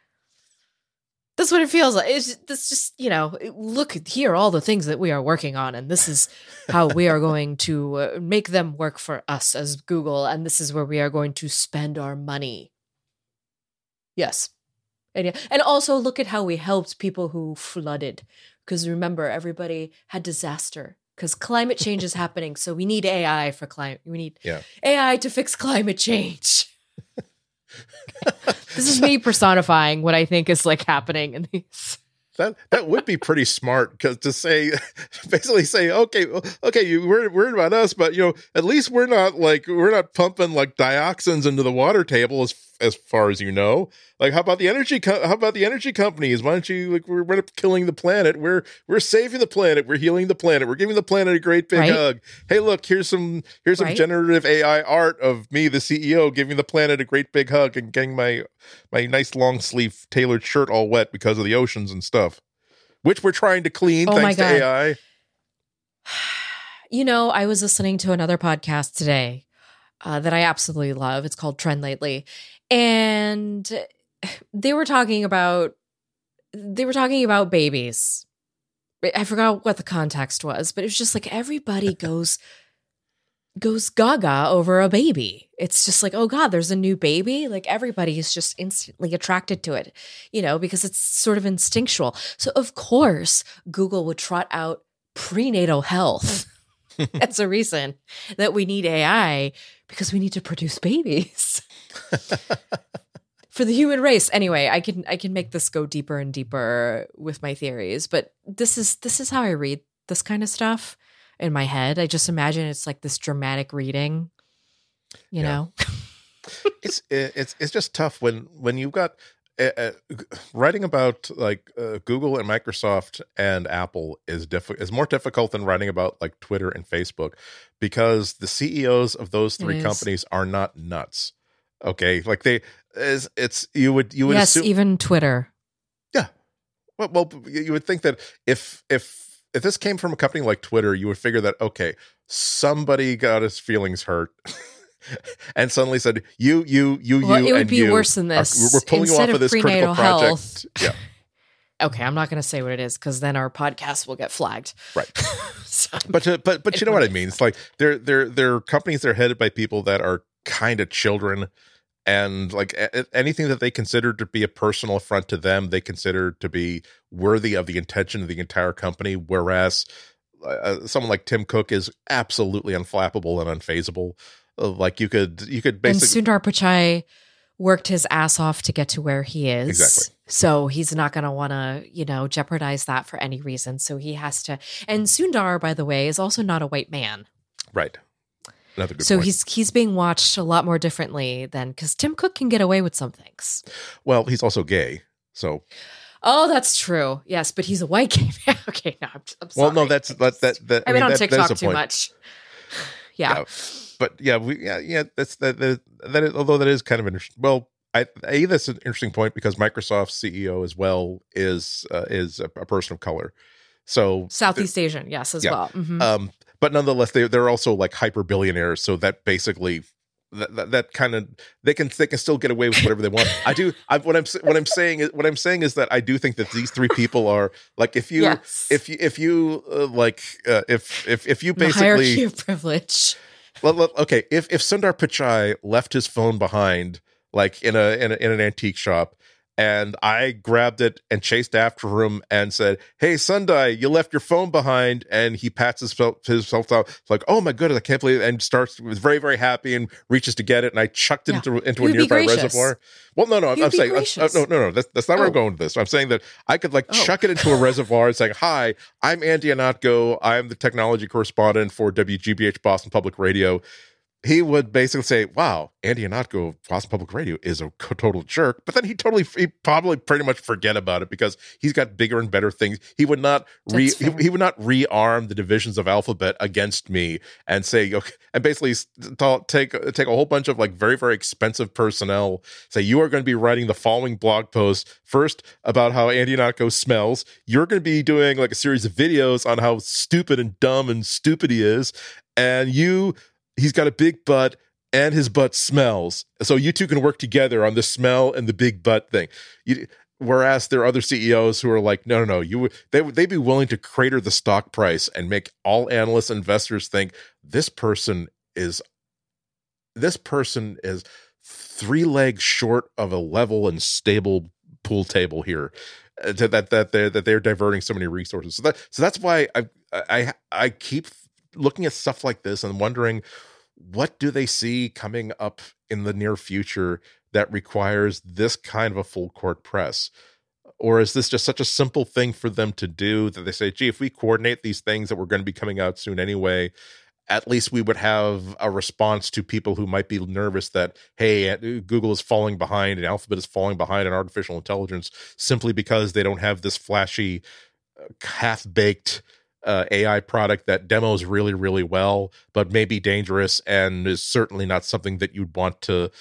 That's what it feels like. It's just, it's just, you know, look, here are all the things that we are working on, and this is how we are going to uh, make them work for us as Google, and this is where we are going to spend our money. Yes. And, yeah. and also look at how we helped people who flooded, because remember, everybody had disaster. Because climate change is happening, so we need A I for climate. We need yeah. A I to fix climate change. This is me personifying what I think is like happening in these. That that would be pretty smart, because to say, basically say, okay, okay, you were worried about us, but you know, at least we're not like we're not pumping like dioxins into the water table as as far as you know. Like, how about the energy? Co- how about the energy companies? Why don't you like we're, we're killing the planet? We're we're saving the planet. We're healing the planet. We're giving the planet a great big right? hug. Hey, look, here's some here's some right? generative A I art of me, the C E O, giving the planet a great big hug and getting my my nice long sleeve tailored shirt all wet because of the oceans and stuff. Which we're trying to clean oh thanks to A I. You know, I was listening to another podcast today uh, that I absolutely love. It's called Trend Lately. And they were talking about, they were talking about babies. I forgot what the context was, but it was just like everybody goes, goes gaga over a baby. It's just like, oh God, there's a new baby. Like everybody is just instantly attracted to it, you know, because it's sort of instinctual. So of course, Google would trot out prenatal health. That's a reason that we need A I, because we need to produce babies for the human race. Anyway, I can, I can make this go deeper and deeper with my theories, but this is, this is how I read this kind of stuff. In my head, I just imagine it's like this dramatic reading, you yeah. know. It's it's it's just tough when when you've got uh, writing about like uh, Google and Microsoft and Apple is diff- is more difficult than writing about like Twitter and Facebook, because the C E Os of those three companies are not nuts. Okay, like they it's, it's you would you would yes assume, even Twitter. Yeah, well, well, you would think that if if. If this came from a company like Twitter, you would figure that, okay, somebody got his feelings hurt and suddenly said, you, you, you, well, you, it would and be you worse than this. Are, we're pulling Instead you off of this critical project. Health. Yeah. Okay, I'm not going to say what it is, because then our podcast will get flagged. Right. so, but to, but but you know what I mean? It's like they're, they're, they're companies that are headed by people that are kind of children. And like anything that they consider to be a personal affront to them, they consider to be worthy of the attention of the entire company. Whereas uh, someone like Tim Cook is absolutely unflappable and unfazable. Uh, like you could, you could basically. And Sundar Pichai worked his ass off to get to where he is. Exactly. So he's not going to want to, you know, jeopardize that for any reason. So he has to. And Sundar, by the way, is also not a white man. Right. Another good so point. he's he's being watched a lot more differently than, because Tim Cook can get away with some things. Well, he's also gay. So. Oh, that's true. Yes, but he's a white gay man. Okay, no, I'm, I'm sorry. Well, no, that's that. that, that I, I mean, on that, TikTok too much. Yeah. yeah. But yeah, we, yeah, yeah. That's that. That, that is, although that is kind of interesting. Well, I, I that's an interesting point because Microsoft's C E O as well is uh, is a, a person of color. So Southeast th- Asian, yes, as yeah. well. Mm-hmm. Um, but nonetheless, they they're also like hyper billionaires. So that basically. That, that, that kind of they can they can still get away with whatever they want. I do. I, what I'm what I'm saying is what I'm saying is that I do think that these three people are like if you yes. if you if you uh, like uh, if if if you basically the hierarchy of privilege. Well, well, okay. If if Sundar Pichai left his phone behind, like in a, in a in an antique shop, and I grabbed it and chased after him and said, "Hey, Sundar, you left your phone behind," and he pats himself, himself out. It's like, "Oh my goodness, I can't believe it," and starts was very very happy and reaches to get it, and I chucked it yeah. into into You'd a nearby reservoir. Well, no, no, I'm, I'm saying uh, no, no, no. That's, that's not oh. where I'm going with this. I'm saying that I could like oh. chuck it into a reservoir and saying, "Hi, I'm Andy Anotko. I'm the technology correspondent for W G B H Boston Public Radio." He would basically say, "Wow, Andy Anotko of Boston Public Radio is a total jerk," but then he totally, he probably pretty much forget about it because he's got bigger and better things. He would not re, he, he would not rearm the divisions of Alphabet against me and say, okay, and basically t- take take a whole bunch of like very very expensive personnel. Say you are going to be writing the following blog post first about how Andy Anotko smells. You're going to be doing like a series of videos on how stupid and dumb and stupid he is, and you. He's got a big butt and his butt smells. So you two can work together on the smell and the big butt thing. You, whereas there are other C E Os who are like, no, no, no, you they they'd be willing to crater the stock price and make all analysts and investors think this person is this person is three legs short of a level and stable pool table here. Uh, to that that they that they're diverting so many resources. So that so that's why I I I keep looking at stuff like this and wondering what do they see coming up in the near future that requires this kind of a full court press? Or is this just such a simple thing for them to do that they say, gee, if we coordinate these things that we're going to be coming out soon anyway, at least we would have a response to people who might be nervous that, hey, Google is falling behind and Alphabet is falling behind in artificial intelligence simply because they don't have this flashy, half-baked Uh, A I product that demos really, really well, but may be dangerous and is certainly not something that you'd want to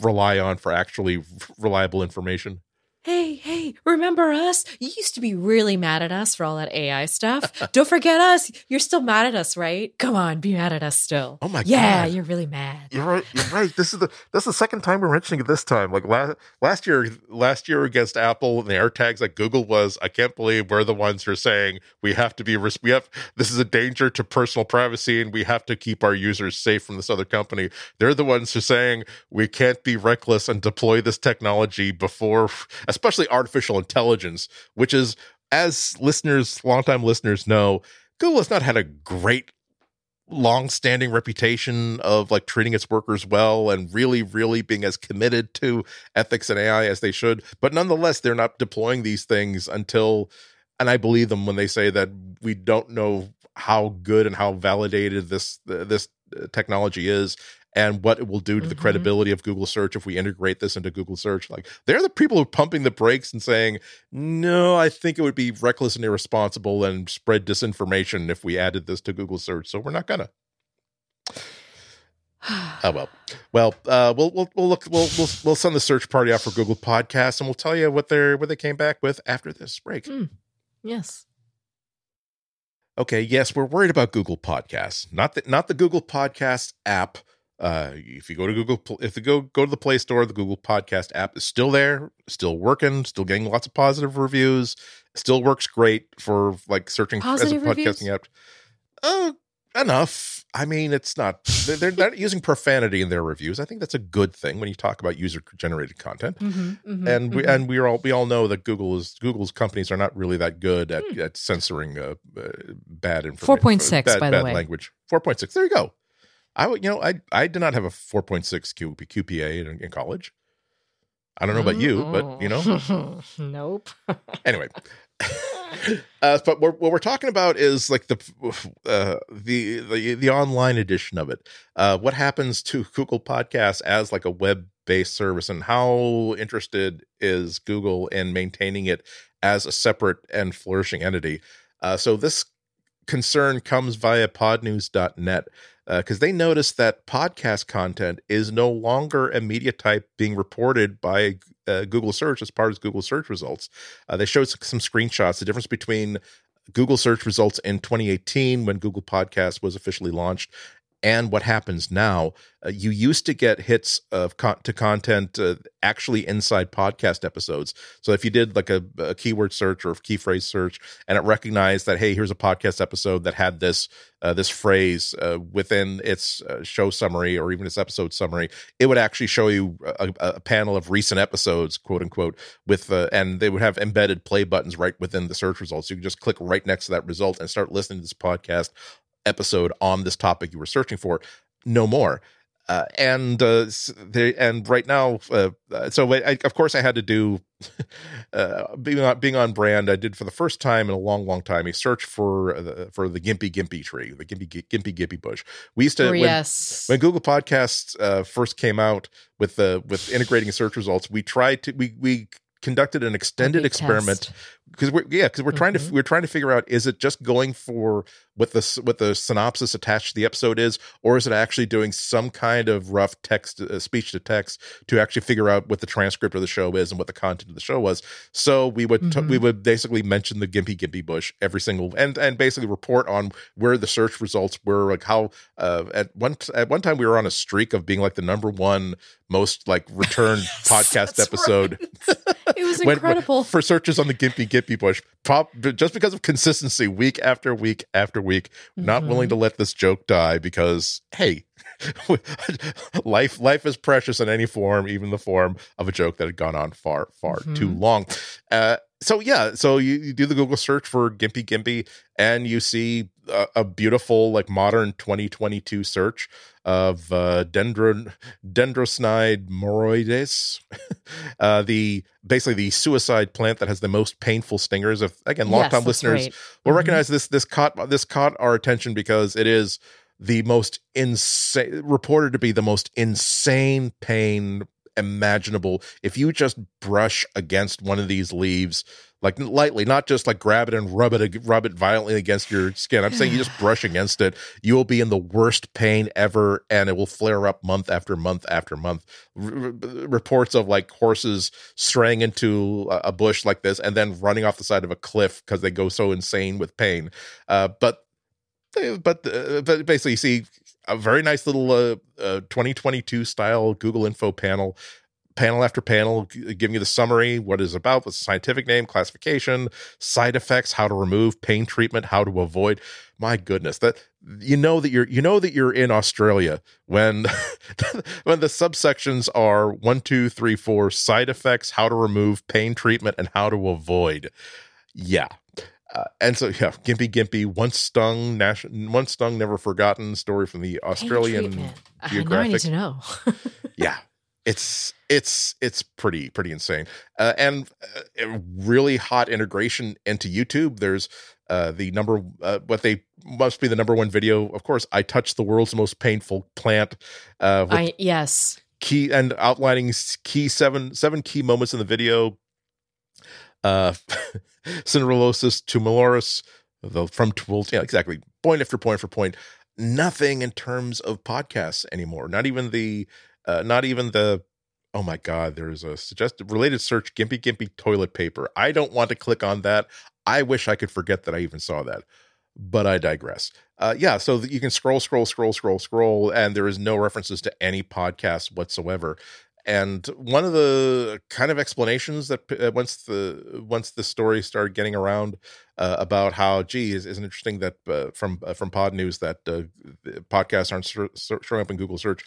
rely on for actually reliable information. Hey, hey, remember us? You used to be really mad at us for all that A I stuff. Don't forget us. You're still mad at us, right? Come on, be mad at us still. Oh my yeah, God. Yeah, you're really mad. You're right. You're right. This is the that's the second time we're mentioning it this time. Like last last year, last year against Apple and the AirTags, like Google was, I can't believe we're the ones who are saying we have to be we have this is a danger to personal privacy and we have to keep our users safe from this other company. They're the ones who are saying we can't be reckless and deploy this technology before. Especially artificial intelligence, which is, as listeners, longtime listeners know, Google has not had a great, long-standing reputation of like treating its workers well and really, really being as committed to ethics and A I as they should. But nonetheless, they're not deploying these things until, and I believe them when they say that we don't know how good and how validated this this technology is. And what it will do to the mm-hmm. credibility of Google Search if we integrate this into Google Search. Like, they're the people who are pumping the brakes and saying, no, I think it would be reckless and irresponsible and spread disinformation if we added this to Google Search. So we're not gonna. Oh well, well, uh, we'll we'll we'll look we'll we'll we'll send the search party out for Google Podcasts and we'll tell you what they're what they came back with after this break. Mm. Yes. Okay. Yes, we're worried about Google Podcasts, not the not the Google Podcasts app. Uh, if you go to Google, if you go, go to the Play Store, the Google Podcast app is still there, still working, still getting lots of positive reviews, still works great for like searching positive as a reviews? Podcasting app. Oh, uh, enough. I mean, it's not, they're, they're not using profanity in their reviews. I think that's a good thing when you talk about user generated content. Mm-hmm, mm-hmm, and we, mm-hmm. and we are all, we all know that Google is, Google's companies are not really that good at, mm. at censoring, uh, uh bad information. four point six, bad, by the bad way. Language. four point six. There you go. I would, you know, I I did not have a four point six Q P A in, in college. I don't know about you, but you know. Nope. Anyway, uh, but we're, what we're talking about is like the uh, the, the the online edition of it. Uh, what happens to Google Podcasts as like a web-based service, and how interested is Google in maintaining it as a separate and flourishing entity? Uh, so this concern comes via podnews dot net. Because uh, they noticed that podcast content is no longer a media type being reported by uh, Google Search as part of Google Search results. Uh, they showed some, some screenshots, the difference between Google Search results in twenty eighteen when Google Podcast was officially launched and what happens now. Uh, you used to get hits of con- to content uh, actually inside podcast episodes. So if you did like a, a keyword search or a key phrase search, and it recognized that, hey, here's a podcast episode that had this uh, this phrase uh, within its uh, show summary or even its episode summary, it would actually show you a, a panel of recent episodes, quote unquote, with uh, and they would have embedded play buttons right within the search results. You can just click right next to that result and start listening to this podcast episode on this topic you were searching for. No more. Uh, and uh, they, and right now, uh, so I, of course I had to do, uh, being, on, being on brand, I did for the first time in a long, long time, a search for the, for the Gimpy Gimpy tree, the Gimpy Gimpy Gimpy bush. We used to, oh, when, yes. when Google Podcasts uh, first came out with the with integrating search results, we tried to, we we conducted an extended experiment because we're yeah because we're mm-hmm. trying to we're trying to figure out, is it just going for what the what the synopsis attached to the episode is, or is it actually doing some kind of rough text uh, speech to text to actually figure out what the transcript of the show is and what the content of the show was? So we would mm-hmm. t- we would basically mention the Gimpy Gimpy bush every single and and basically report on where the search results were, like how uh, at one t- at one time we were on a streak of being like the number one most like returned yes, podcast episode. Right. It was incredible. When, for searches on the Gimpy Gimpy bush, pop, just because of consistency week after week after week, mm-hmm. not willing to let this joke die because, hey, life life is precious in any form, even the form of a joke that had gone on far, far mm-hmm. too long. Uh, so, yeah, so you, you do the Google search for Gimpy Gimpy and you see a, a beautiful, like, modern twenty twenty-two search of uh, dendron dendrosnide moroides, uh, the basically the suicide plant that has the most painful stingers. If again, long time yes, listeners right. will mm-hmm. recognize this. This caught this caught our attention because it is the most insane, reported to be the most insane pain imaginable. If you just brush against one of these leaves, like lightly, not just like grab it and rub it, rub it violently against your skin. I'm saying you just brush against it. You will be in the worst pain ever, and it will flare up month after month after month. R- reports of like horses straying into a bush like this and then running off the side of a cliff because they go so insane with pain. Uh, but, but, uh, but basically, you see a very nice little uh, uh, twenty twenty-two style Google info panel. Panel after panel, giving you the summary, what is about, what's the scientific name, classification, side effects, how to remove, pain treatment, how to avoid. My goodness, that you know that you're you know that you're in Australia when when the subsections are one, two, three, four, side effects, how to remove, pain treatment, and how to avoid. Yeah. Uh, and so, yeah, Gimpy Gimpy, once stung, nation, once stung, never forgotten. Story from the Australian Geographic. I know I need to know. Yeah. It's it's it's pretty pretty insane, uh, and uh, really hot integration into YouTube. There's uh, the number uh, what they must be the number one video. Of course, I touched the world's most painful plant. Uh, with I yes key and outlining key seven seven key moments in the video. Uh, Cinderellosis tumeloris, the from yeah exactly point after point after point. Nothing in terms of podcasts anymore. Not even the. Uh, not even the, oh my God, there is a suggested related search, Gimpy Gimpy toilet paper. I don't want to click on that. I wish I could forget that I even saw that, but I digress. Uh, yeah, so you can scroll, scroll, scroll, scroll, scroll, and there is no references to any podcast whatsoever. And one of the kind of explanations that uh, once the once the story started getting around uh, about how, gee, is isn't interesting that uh, from uh, from Pod News that uh, podcasts aren't ser- ser- showing up in Google search,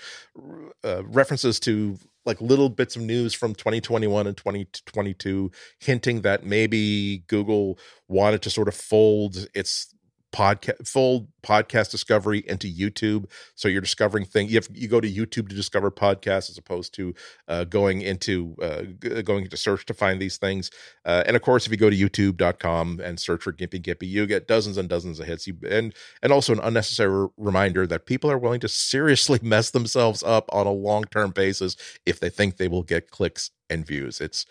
uh, references to like little bits of news from twenty twenty-one and twenty twenty-two hinting that maybe Google wanted to sort of fold its podcast, full podcast discovery into YouTube. So you're discovering things. You have, you go to YouTube to discover podcasts as opposed to uh, going into uh, g- going into search to find these things. Uh, and of course, if you go to youtube dot com and search for Gimpy Gimpy, you get dozens and dozens of hits. You, and and also an unnecessary reminder that people are willing to seriously mess themselves up on a long-term basis if they think they will get clicks and views. It's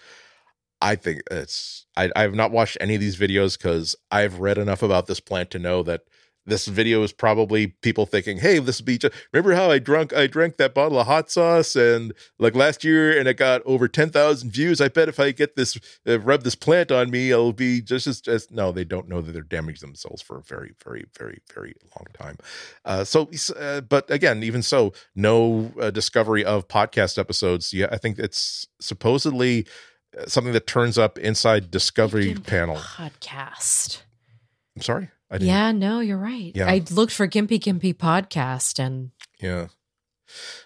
I think it's, I, I have not watched any of these videos because I've read enough about this plant to know that this video is probably people thinking, hey, this beach, remember how I drunk, I drank that bottle of hot sauce and like last year and it got over ten thousand views. I bet if I get this, uh, rub this plant on me, it'll be just as, as, no, they don't know that they're damaging themselves for a very, very, very, very long time. Uh, so, uh, but again, even so, no uh, discovery of podcast episodes. Yeah. I think it's supposedly something that turns up inside Discovery panel. Podcast. I'm sorry? I didn't. Yeah, no, you're right. Yeah. I looked for Gimpy Gimpy podcast and yeah.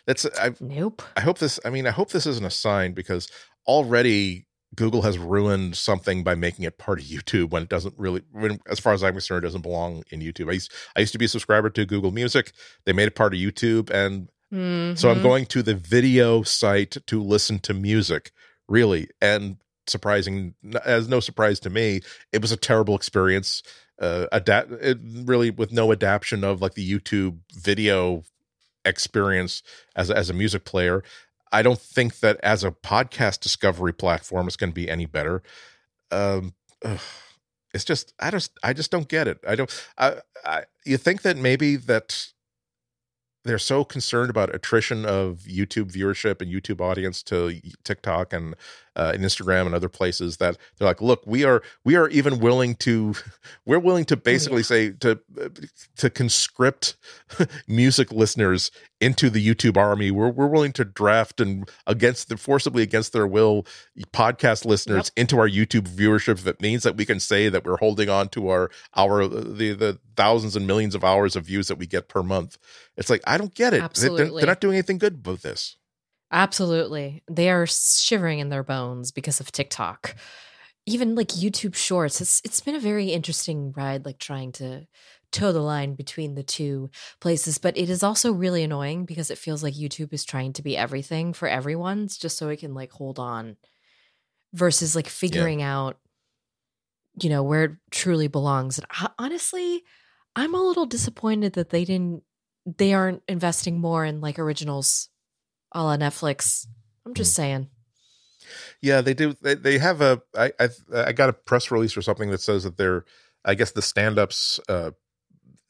That's I Nope. I hope this I mean, I hope this isn't a sign because already Google has ruined something by making it part of YouTube when it doesn't really, when, as far as I'm concerned, it doesn't belong in YouTube. I used I used to be a subscriber to Google Music. They made it part of YouTube and mm-hmm. so I'm going to the video site to listen to music. Really, and surprising, as no surprise to me, it was a terrible experience. Uh, adapt it really with no adaption of like the YouTube video experience as as a music player. I don't think that as a podcast discovery platform, it's going to be any better. Um, ugh, it's just I just I just don't get it. I don't. I, I you think that maybe that. They're so concerned about attrition of YouTube viewership and YouTube audience to TikTok and, uh, and Instagram and other places that they're like, look, we are we are even willing to we're willing to basically yeah. say to to conscript music listeners into the YouTube army. We're we're willing to draft and against the forcibly against their will podcast listeners yep. into our YouTube viewership. If it means that we can say that we're holding on to our our the the thousands and millions of hours of views that we get per month. It's like, I don't get it. Absolutely. They're, they're not doing anything good about this. Absolutely. They are shivering in their bones because of TikTok. Even like YouTube Shorts. It's it's been a very interesting ride, like trying to toe the line between the two places. But it is also really annoying because it feels like YouTube is trying to be everything for everyone just so it can like hold on versus like figuring yeah. out, you know, where it truly belongs. And honestly, I'm a little disappointed that they didn't They aren't investing more in like originals a la Netflix. I'm just saying. Yeah, they do. They, they have a, I, I, I got a press release or something that says that they're, I guess the stand-ups, uh,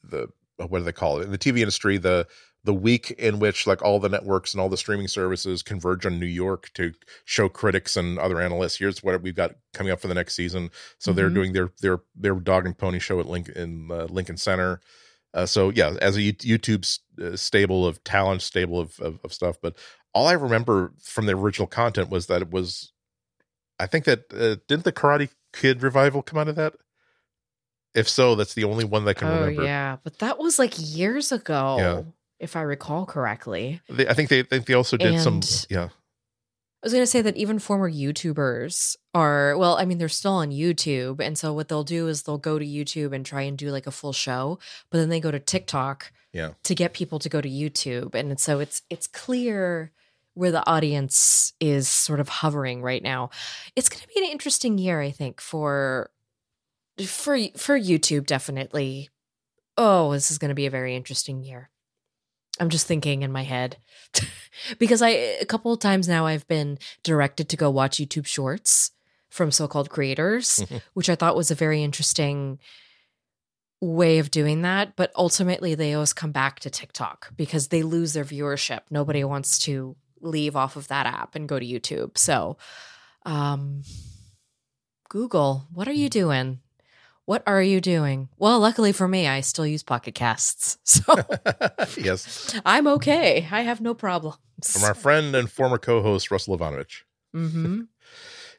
the, what do they call it? In the T V industry, the, the week in which like all the networks and all the streaming services converge on New York to show critics and other analysts, here's what we've got coming up for the next season. So mm-hmm. they're doing their, their, their dog and pony show at Lincoln, in, uh, Lincoln Center. Uh, so yeah, as a YouTube st- stable of talent, stable of, of, of stuff. But all I remember from the original content was that it was, I think that uh, didn't the Karate Kid revival come out of that? If so, that's the only one that I can oh, remember. Yeah, but that was like years ago, yeah. if I recall correctly. They, I think they think they also did and some. Yeah, I was going to say that even former YouTubers are well, I mean, they're still on YouTube. And so what they'll do is they'll go to YouTube and try and do like a full show, but then they go to TikTok yeah. to get people to go to YouTube. And so it's it's clear where the audience is sort of hovering right now. It's going to be an interesting year, I think, for for for YouTube, definitely. Oh, this is going to be a very interesting year. I'm just thinking in my head because I, a couple of times now I've been directed to go watch YouTube Shorts from so-called creators, mm-hmm. which I thought was a very interesting way of doing that. But ultimately they always come back to TikTok because they lose their viewership. Nobody wants to leave off of that app and go to YouTube. So, um, Google, what are you doing? What are you doing? Well, luckily for me, I still use Pocket Casts. So yes, I'm okay. I have no problems. From our friend and former co-host, Russell Ivanovich. Mm-hmm.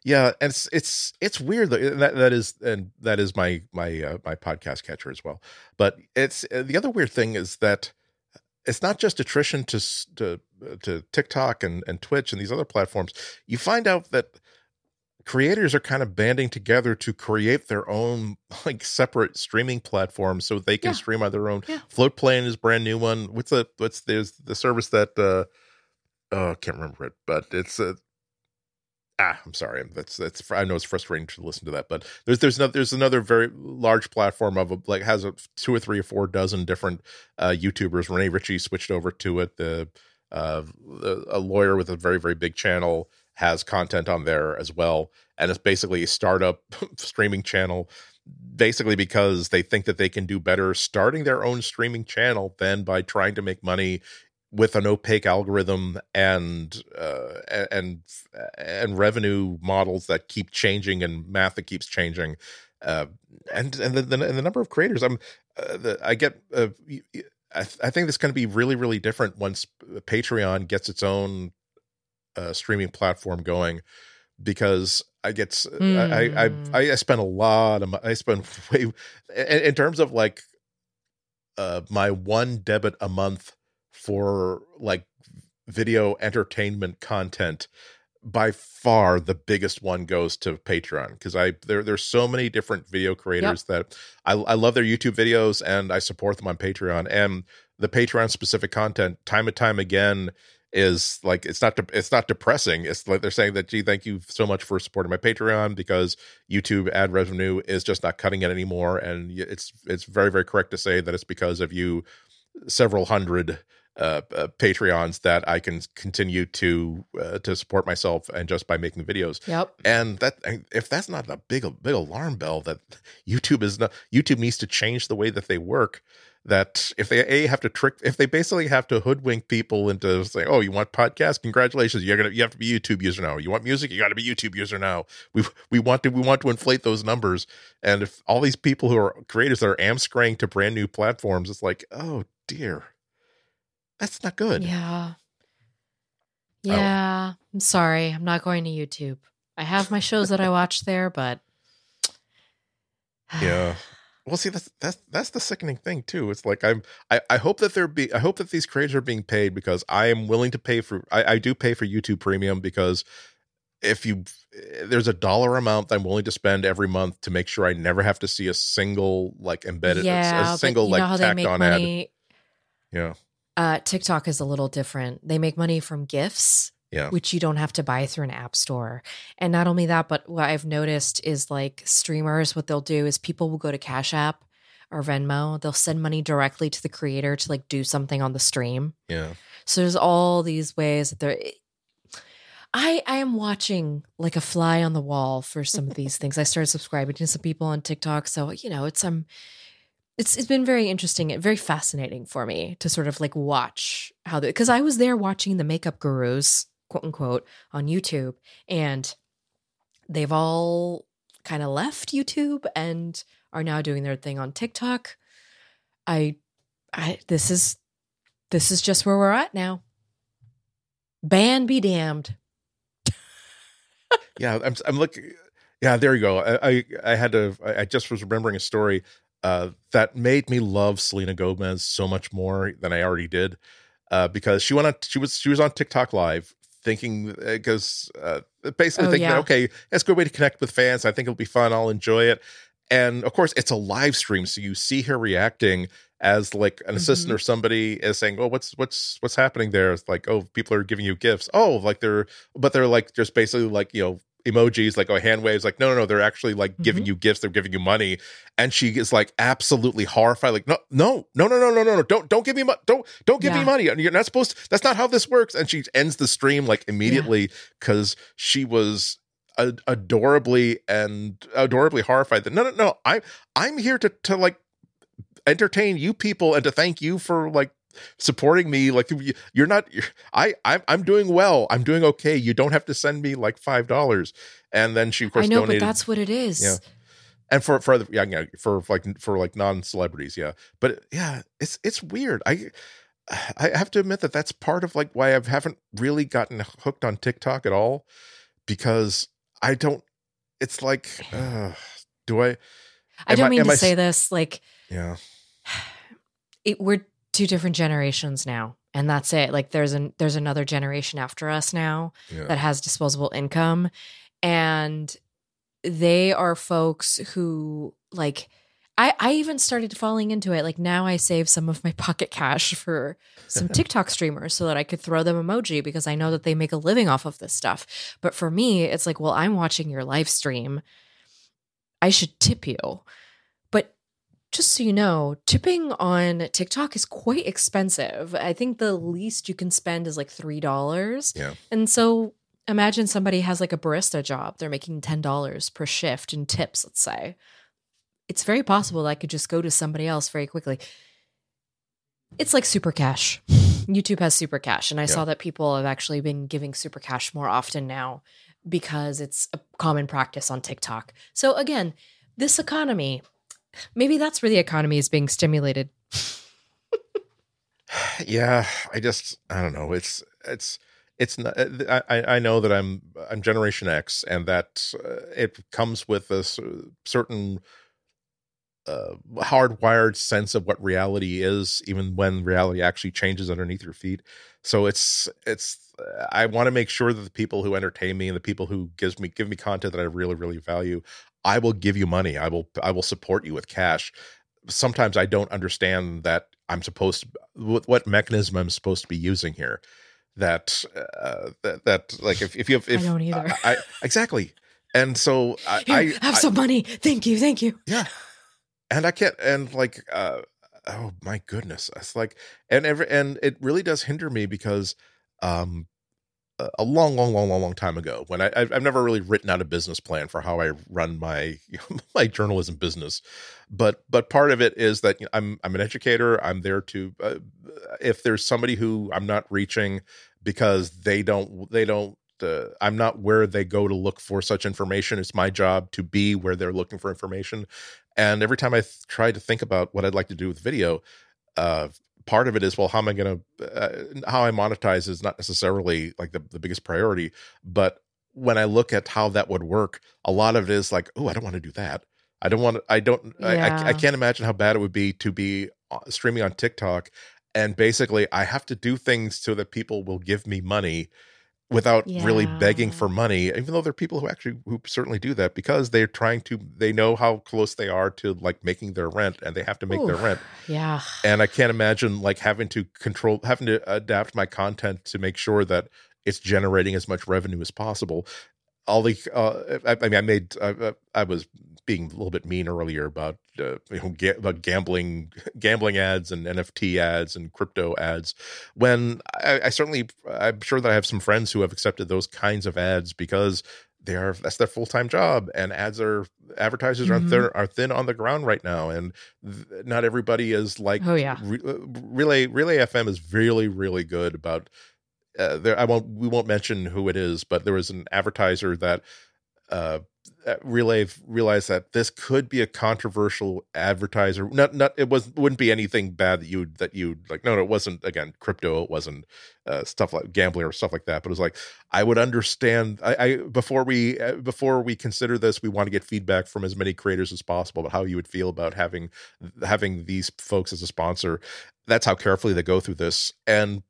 yeah. And it's, it's, it's weird. That, that is, and that is my, my, uh, my podcast catcher as well. But it's uh, the other weird thing is that it's not just attrition to, to, to TikTok and, and Twitch and these other platforms. You find out that creators are kind of banding together to create their own like separate streaming platforms so they can yeah. stream on their own. Yeah. Float Plane is a brand new one. What's the what's there's the service that uh oh I can't remember it, but it's a ah I'm sorry that's that's I know it's frustrating to listen to that, but there's there's no, there's another very large platform of a, like has a two or three or four dozen different uh, YouTubers. Renee Ritchie switched over to it. The uh, a lawyer with a very very big channel has content on there as well, and it's basically a startup streaming channel basically because they think that they can do better starting their own streaming channel than by trying to make money with an opaque algorithm and uh, and and revenue models that keep changing and math that keeps changing, uh, and and the, the, and the number of creators I'm uh, the, I get uh, I, th- I think this is going to be really really different once Patreon gets its own uh, streaming platform going, because I get mm. I, I I spend a lot of I spend way in, in terms of like uh, my one debit a month for like video entertainment content, by far the biggest one goes to Patreon, because I there there's so many different video creators yep. that I, I love their YouTube videos and I support them on Patreon, and the Patreon specific content time and time again is like it's not de- it's not depressing. It's like they're saying that, gee, thank you so much for supporting my Patreon, because YouTube ad revenue is just not cutting it anymore, and it's it's very very correct to say that it's because of you several hundred Uh, uh, Patreons that I can continue to uh, to support myself, and just by making videos. Yep. And that if that's not a big big alarm bell that YouTube is not YouTube needs to change the way that they work. That if they a have to trick if they basically have to hoodwink people into saying, oh, you want podcast? Congratulations, you're gonna you have to be a YouTube user now. You want music? You got to be a YouTube user now. We we want to we want to inflate those numbers. And if all these people who are creators that are amscraying to brand new platforms, it's like, oh dear. That's not good. Yeah. Yeah. Oh. I'm sorry. I'm not going to YouTube. I have my shows that I watch there, but. Yeah. Well, see, that's, that's, that's the sickening thing too. It's like, I'm, I, I hope that there be, I hope that these creators are being paid, because I am willing to pay for, I, I do pay for YouTube Premium, because if you, there's a dollar amount that I'm willing to spend every month to make sure I never have to see a single like embedded, yeah, a, a single like tacked on money. Ad. Yeah. Uh, TikTok is a little different. They make money from gifts, yeah. which you don't have to buy through an app store. And not only that, but what I've noticed is like streamers, what they'll do is people will go to Cash App or Venmo. They'll send money directly to the creator to like do something on the stream. Yeah. So there's all these ways that they're... I, I am watching like a fly on the wall for some of these things. I started subscribing to some people on TikTok. So, you know, it's... um. It's it's been very interesting and very fascinating for me to sort of like watch how the because I was there watching the makeup gurus, quote unquote, on YouTube, and they've all kind of left YouTube and are now doing their thing on TikTok. I, I this is this is just where we're at now. Ban be damned. yeah, I'm I'm looking. Yeah, there you go. I I, I had to. I just was remembering a story. Uh, that made me love Selena Gomez so much more than I already did, uh, because she went on. She was she was on TikTok Live, thinking because uh, basically oh, thinking, yeah. okay, that's a good way to connect with fans. I think it'll be fun. I'll enjoy it. And of course, it's a live stream, so you see her reacting as like an mm-hmm. assistant or somebody is saying, "Oh, what's what's what's happening there?" It's like, "Oh, people are giving you gifts." Oh, like they're but they're like just basically like you know. Emojis like oh hand waves like no no no they're actually like mm-hmm. giving you gifts, they're giving you money, and she is like absolutely horrified like no no no no no no no don't don't give me mo- don't don't give yeah. me money, you're not supposed to, that's not how this works, and she ends the stream like immediately because yeah. she was ad- adorably and adorably horrified that no no no I I'm here to to like entertain you people and to thank you for like supporting me, like you're not you're, I I'm, I'm doing well I'm doing okay, you don't have to send me like five dollars. And then she of course I know donated, but that's what it is yeah and for for yeah, yeah for like for like non-celebrities yeah but yeah it's it's weird. I I have to admit that that's part of like why I haven't really gotten hooked on TikTok at all, because I don't it's like uh, do I I don't I, mean to I, say this like yeah it we're two different generations now, and that's it. Like there's an there's another generation after us now yeah. that has disposable income, And they are folks who, like, I, I even started falling into it. Like, now I save some of my pocket cash for some TikTok streamers so that I could throw them emoji, because I know that they make a living off of this stuff. But for me, it's like, well, I'm watching your live stream. I should tip you. But just so you know, tipping on TikTok is quite expensive. I think the least you can spend is like three dollars. Yeah. And so imagine somebody has like a barista job. They're making ten dollars per shift in tips, let's say. It's very possible that I could just go to somebody else very quickly. It's like super cash. YouTube has super cash. And I yeah. saw that people have actually been giving super cash more often now because it's a common practice on TikTok. So again, this economy, maybe that's where the economy is being stimulated. yeah. I just, I don't know. It's, it's, It's not, I, I know that I'm I'm Generation X, and that uh, it comes with a certain uh, hardwired sense of what reality is, even when reality actually changes underneath your feet. So it's it's I want to make sure that the people who entertain me and the people who gives me give me content that I really really value, I will give you money. I will I will support you with cash. Sometimes I don't understand that I'm supposed to, what, what mechanism I'm supposed to be using here. That, uh, that that like if if you have if I don't either I, I, exactly and so I, Here, I have I, some I, money thank you thank you yeah and I can't and like uh oh my goodness it's like and every and it really does hinder me because um a long long long long long time ago when I I've never really written out a business plan for how I run my you know, my journalism business but but part of it is that you know, I'm I'm an educator. I'm there to uh, if there's somebody who I'm not reaching because they don't they don't uh, I'm not where they go to look for such information, it's my job to be where they're looking for information. And every time I th- try to think about what I'd like to do with video, uh part of it is, well, how am I going to, uh, how I monetize is not necessarily like the, the biggest priority. But when I look at how that would work, a lot of it is like, oh, I don't want to do that. I don't want to, I don't, yeah. I, I can't imagine how bad it would be to be streaming on TikTok. And basically I have to do things so that people will give me money without yeah. really begging for money, even though there are people who actually, who certainly do that because they're trying to, they know how close they are to like making their rent and they have to make Ooh, their rent. Yeah. And I can't imagine like having to control, having to adapt my content to make sure that it's generating as much revenue as possible. All the, uh, I, I mean, I made, I, I was being a little bit mean earlier about, uh, you know, ga- about gambling, gambling ads and N F T ads and crypto ads. When I, I certainly, I'm sure that I have some friends who have accepted those kinds of ads because they are, that's their full-time job, and ads are, advertisers mm-hmm. are thin, are thin on the ground right now. And th- not everybody is like, oh yeah. Re- Relay, Relay F M is really, really good about Uh, there, I won't. We won't mention who it is, but there was an advertiser that uh, Relay realized that this could be a controversial advertiser. Not, not. It was wouldn't be anything bad that you that you like. No, no, it wasn't. Again, crypto. It wasn't uh, stuff like gambling or stuff like that. But it was like, I would understand. I, I before we uh, before we consider this, we want to get feedback from as many creators as possible about how you would feel about having having these folks as a sponsor. That's how carefully they go through this. And.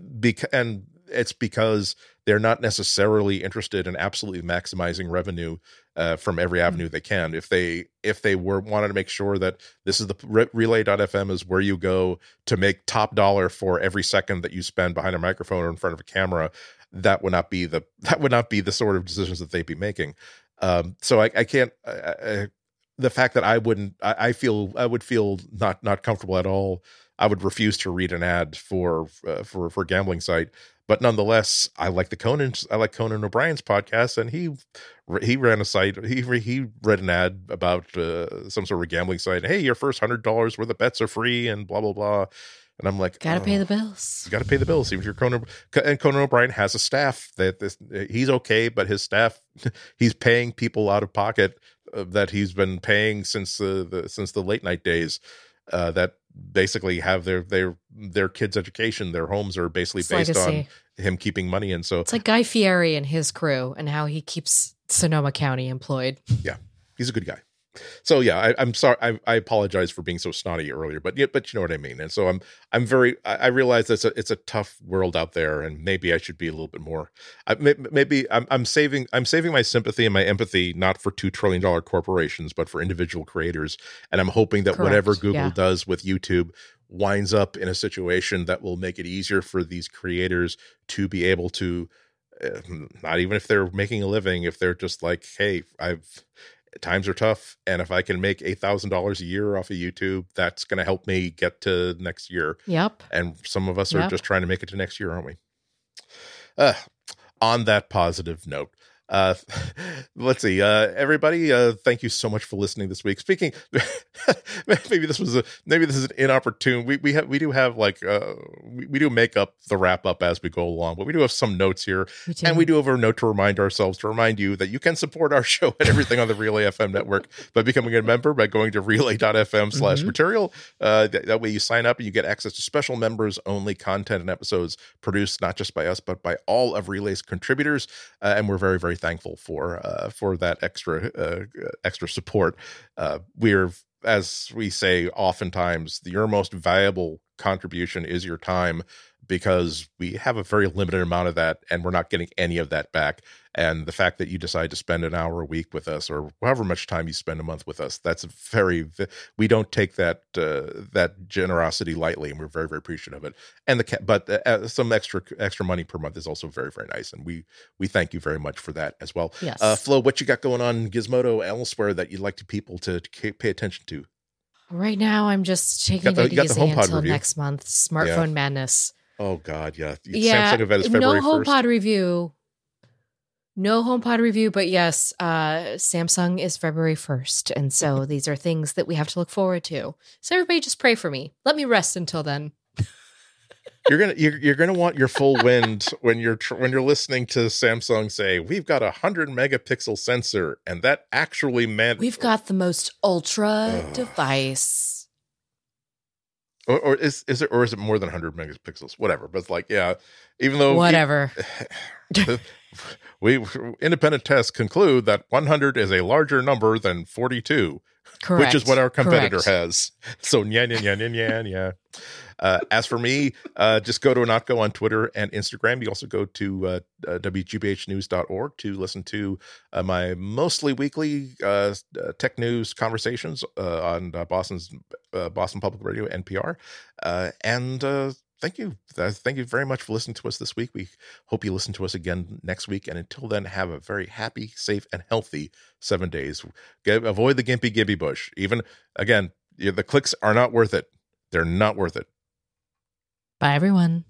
Bec- and it's because they're not necessarily interested in absolutely maximizing revenue uh, from every avenue mm-hmm. they can. If they if they were wanted to make sure that this is the re- Relay dot F M is where you go to make top dollar for every second that you spend behind a microphone or in front of a camera, that would not be the that would not be the sort of decisions that they'd be making. Um, so I, I can't. I, I, the fact that I wouldn't, I, I feel I would feel not not comfortable at all. I would refuse to read an ad for uh, for for a gambling site, but nonetheless, I like the Conan. I like Conan O'Brien's podcast, and he he ran a site. He he read an ad about uh, some sort of gambling site. Hey, your first hundred dollars worth of bets are free, and blah blah blah. And I'm like, gotta oh, pay the bills. You gotta pay the bills. Even if you're Conan, and Conan O'Brien has a staff that this he's okay, but his staff he's paying people out of pocket uh, that he's been paying since the, the since the late night days. Uh, that basically have their their their kids' education. Their homes are basically it's based legacy. On him keeping money, and so it's like Guy Fieri and his crew and how he keeps Sonoma County employed. Yeah, he's a good guy. So yeah, I, I'm sorry. I, I apologize for being so snotty earlier, but yeah, but you know what I mean. And so I'm I'm very. I, I realize it's a it's a tough world out there, and maybe I should be a little bit more. I, maybe I'm I'm saving I'm saving my sympathy and my empathy not for two trillion dollar corporations, but for individual creators. And I'm hoping that Correct. whatever Google yeah. does with YouTube winds up in a situation that will make it easier for these creators to be able to, uh, not even if they're making a living, if they're just like, hey, I've. times are tough, and if I can make eight thousand dollars a year off of YouTube, that's going to help me get to next year. Yep. And some of us yep. are just trying to make it to next year, aren't we? Uh, on that positive note, uh, let's see, uh, everybody, uh, thank you so much for listening this week. Speaking, maybe this was a, maybe this is an inopportune, we, we have, we do have like, uh, we, we do make up the wrap up as we go along, but we do have some notes here, we and we do have a note to remind ourselves, to remind you that you can support our show and everything on the Relay F M network by becoming a member, by going to relay dot f m slash material. Uh, that, that way you sign up and you get access to special members only content and episodes produced, not just by us, but by all of Relay's contributors. Uh, and we're very, very thankful for uh for that extra uh, extra support. Uh we're, as we say oftentimes, your most valuable contribution is your time, because we have a very limited amount of that, and we're not getting any of that back. And the fact that you decide to spend an hour a week with us, or however much time you spend a month with us, that's very, we don't take that uh, that generosity lightly, and we're very, very appreciative of it. And the but uh, some extra extra money per month is also very, very nice, and we we thank you very much for that as well. Yes, uh, Flo, what you got going on Gizmodo elsewhere that you'd like to people to, to pay attention to? Right now, I'm just taking the, it easy until review. next month. Smartphone yeah. madness. Oh God, yeah, yeah. Samsung event is February no HomePod first. review. No HomePod review, but yes, uh, Samsung is February first. And so these are things that we have to look forward to. So everybody just pray for me. Let me rest until then. You're going to you're, you're gonna want your full wind when you're tr- when you're listening to Samsung say, we've got a one hundred megapixel sensor. And that actually meant we've got the most ultra Ugh. device. Or, or is is it or is it more than one hundred megapixels? Whatever, but it's like yeah, even though whatever. It, we independent tests conclude that one hundred is a larger number than forty-two, Correct. which is what our competitor Correct. has. So yeah, yeah, yeah, yeah, yeah. Uh, as for me, uh, just go to Anotko on Twitter and Instagram. You also go to uh, uh, w g b h news dot org to listen to uh, my mostly weekly uh, tech news conversations uh, on uh, Boston's uh, Boston Public Radio, N P R. Uh, and uh, thank you. Thank you very much for listening to us this week. We hope you listen to us again next week. And until then, have a very happy, safe, and healthy seven days. Get, avoid the Gimpy Gimpy bush. Even, again, the clicks are not worth it. They're not worth it. Bye, everyone.